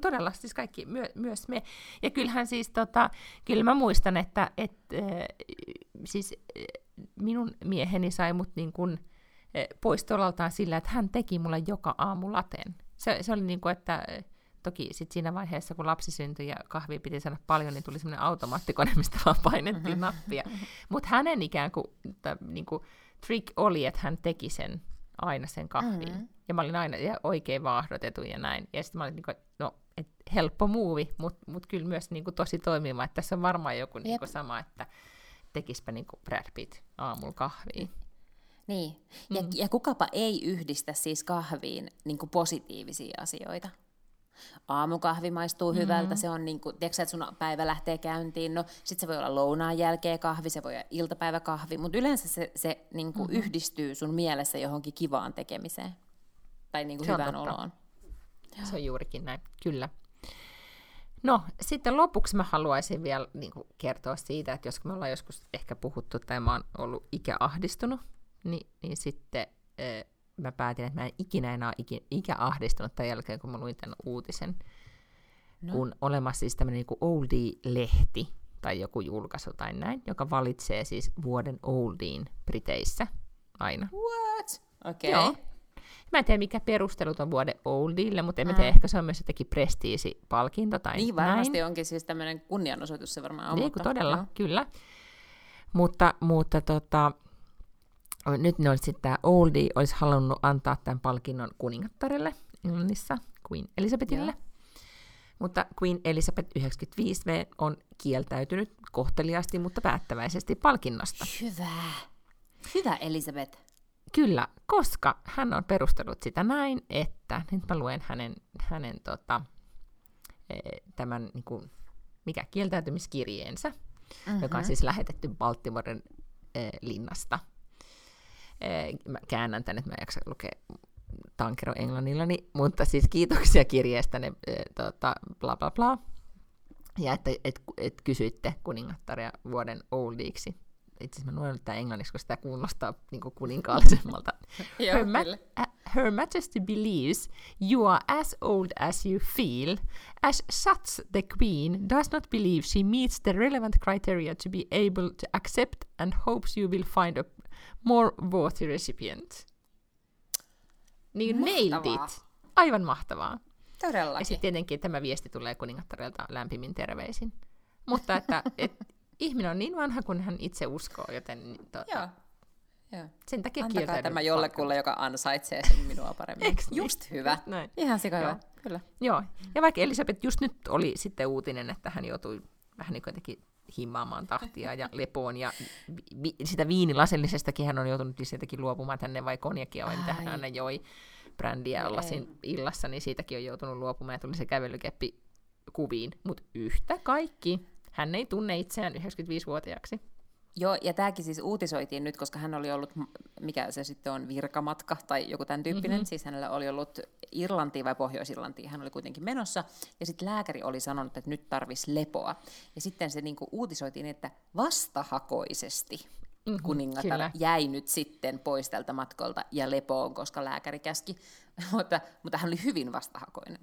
todella, siis kaikki, myös me. Ja kyllähän siis, kyllä mä muistan, että siis minun mieheni sai mut niin kuin pois tolaltaan sillä, että hän teki mulle joka aamu laten. Se oli niin kuin, että toki sit siinä vaiheessa, kun lapsi syntyi ja kahvia piti saada paljon, niin tuli semmoinen automaattikone, mistä vaan painettiin nappia. Mutta hänen ikään kuin trick oli, että hän teki sen aina sen kahviin. Ja mä olin aina oikein vaahdotettu ja näin. Ja sitten mä olin niinku, no, et helppo muuvi, mut kyllä myös niinku tosi toimiva. Et tässä on varmaan joku niinku sama, että tekispä niinku Brad Pitt aamulla kahviin. Niin, ja kukapa ei yhdistä siis kahviin niinku positiivisia asioita. Aamukahvi maistuu hyvältä, se on niinku, tiedätkö, että sun päivä lähtee käyntiin, no sit se voi olla lounaan jälkeen kahvi, se voi olla iltapäiväkahvi, mutta yleensä se niinku yhdistyy sun mielessä johonkin kivaan tekemiseen, tai niinku hyvään oloon. Se on juurikin näin, kyllä. No, sitten lopuksi mä haluaisin vielä niinku kertoa siitä, että jos me ollaan joskus ehkä puhuttu, tai mä oon ollut ikäahdistunut, niin sitten mä päätin, että mä en ikinä enää ikäahdistunut tämän jälkeen, kun mä luin tämän uutisen. No. Kun olemassa siis tämmöinen niin kuin Oldie-lehti tai joku julkaisu tai näin, joka valitsee siis vuoden Oldiin Briteissä aina. What? Okei. Okay. Mä en tiedä, mikä perustelut on vuoden oldille, mutta en mä tiedä, ehkä se on myös jotenkin prestiisipalkinto tai niin, näin. Niin varmasti onkin siis tämmöinen kunnianosoitus se varmaan on. Niin, todella, joo. Kyllä. Mutta nyt ne olisi sitten tämä oldie, olisi halunnut antaa tämän palkinnon kuningattarelle Englannissa, Queen Elizabethille. Joo. Mutta Queen Elizabeth 95V on kieltäytynyt kohteliaasti, mutta päättäväisesti palkinnosta. Hyvä Elizabeth. Kyllä, koska hän on perustellut sitä näin, että nyt mä luen hänen tämän niin kuin, mikä kieltäytymiskirjeensä, joka on siis lähetetty Baltimoren linnasta. Mä käännän tän, että mä en jaksa lukea tankero englannillani, mutta siis kiitoksia kirjeestäne, bla bla bla, ja että et kysyitte kuningattaria vuoden oldiiksi. Itse asiassa mä luen tämän englanniksi, koska sitä kuulostaa niin kuin kuninkaallisemmalta. Her Majesty believes you are as old as you feel. As such, the Queen does not believe she meets the relevant criteria to be able to accept and hopes you will find a more worthy recipient. Niin nailed it. Aivan mahtavaa. Todellakin. Ja sitten tietenkin tämä viesti tulee kuningattarilta lämpimin terveisin. Mutta että... ihminen on niin vanha, kun hän itse uskoo, joten Joo. Sen takia kieltäydyt. Antakaa tämä jollekulle, joka ansaitsee sen minua paremmin. Just hyvä. Näin. Ihan sikahyvä. Kyllä. Joo. Ja vaikka Elisabeth just nyt oli sitten uutinen, että hän joutui vähän niin kuitenkin himmaamaan tahtia ja lepoon, ja sitä viinilasellisestakin hän on joutunut sieltäkin luopumaan tänne, vai konjakia, vai mitä hän aina joi brändiä olla siinä illassa, niin siitäkin on joutunut luopumaan, ja tuli se kävelykeppi kuviin. Mutta yhtä kaikki... hän ei tunne itseään 95-vuotiaaksi. Joo, ja tämäkin siis uutisoitiin nyt, koska hän oli ollut, mikä se sitten on, virkamatka tai joku tämän tyyppinen. Mm-hmm. Siis hänellä oli ollut Irlantiin vai Pohjois-Irlantiin, hän oli kuitenkin menossa. Ja sitten lääkäri oli sanonut, että nyt tarvisi lepoa. Ja sitten se niinku uutisoitiin, että vastahakoisesti kuningatar jäi nyt sitten pois tältä matkolta ja lepoon, koska lääkäri käski. mutta hän oli hyvin vastahakoinen.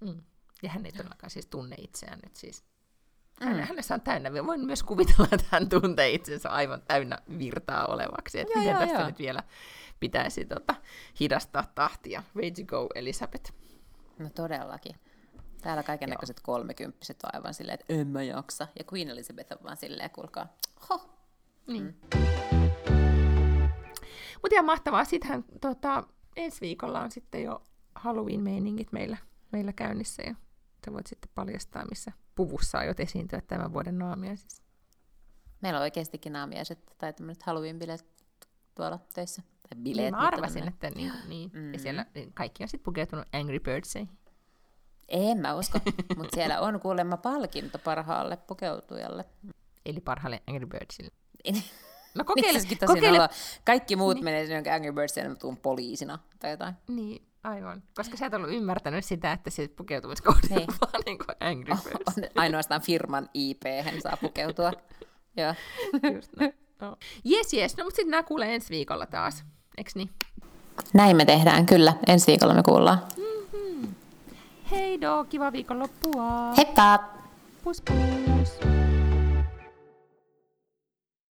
Mm. Ja hän ei todellakaan siis tunne itseään nyt siis. Hänessä on täynnä, voin myös kuvitella, että hän tuntee itsensä aivan täynnä virtaa olevaksi, että miten tästä nyt vielä pitäisi hidastaa tahtia. Way to go, Elizabeth. No todellakin. Täällä kaikennäköiset 30-vuotiaat on aivan silleen, että en mä jaksa. Ja Queen Elizabeth on vaan silleen, kuulkaa, niin. Mutta ihan mahtavaa, sittenhän ensi viikolla on sitten jo Halloween-meiningit meillä käynnissä, ja sä voit sitten paljastaa, missä puvussa aiot esiintyä tämän vuoden naamiaisissa. Meillä on oikeastikin naamiaiset tai tämmöiset Halloween-bileet tuolla töissä. Tai bileet, mä arvasin, että niin. Ja siellä kaikki on sitten pukeutunut Angry Birdsiin. En mä usko, mutta siellä on kuulemma palkinto parhaalle pukeutujalle. Eli parhaalle Angry Birdsille. Mä kokeilen. Kaikki muut menee sinne Angry Birdsiin, ja mä tuun poliisina tai jotain. Niin. Aivan, koska sä et ollut ymmärtänyt sitä, että se pukeutumiskohde on vaan niin kuin Angry Birds. Ainoastaan firman IP-hän saa pukeutua. Joo. Jes, no mutta sitten nää kuulee ensi viikolla taas, eiks niin? Näin me tehdään, kyllä. Ensi viikolla me kuullaan. Hei, kiva viikonloppua. Heippa! Pus pus!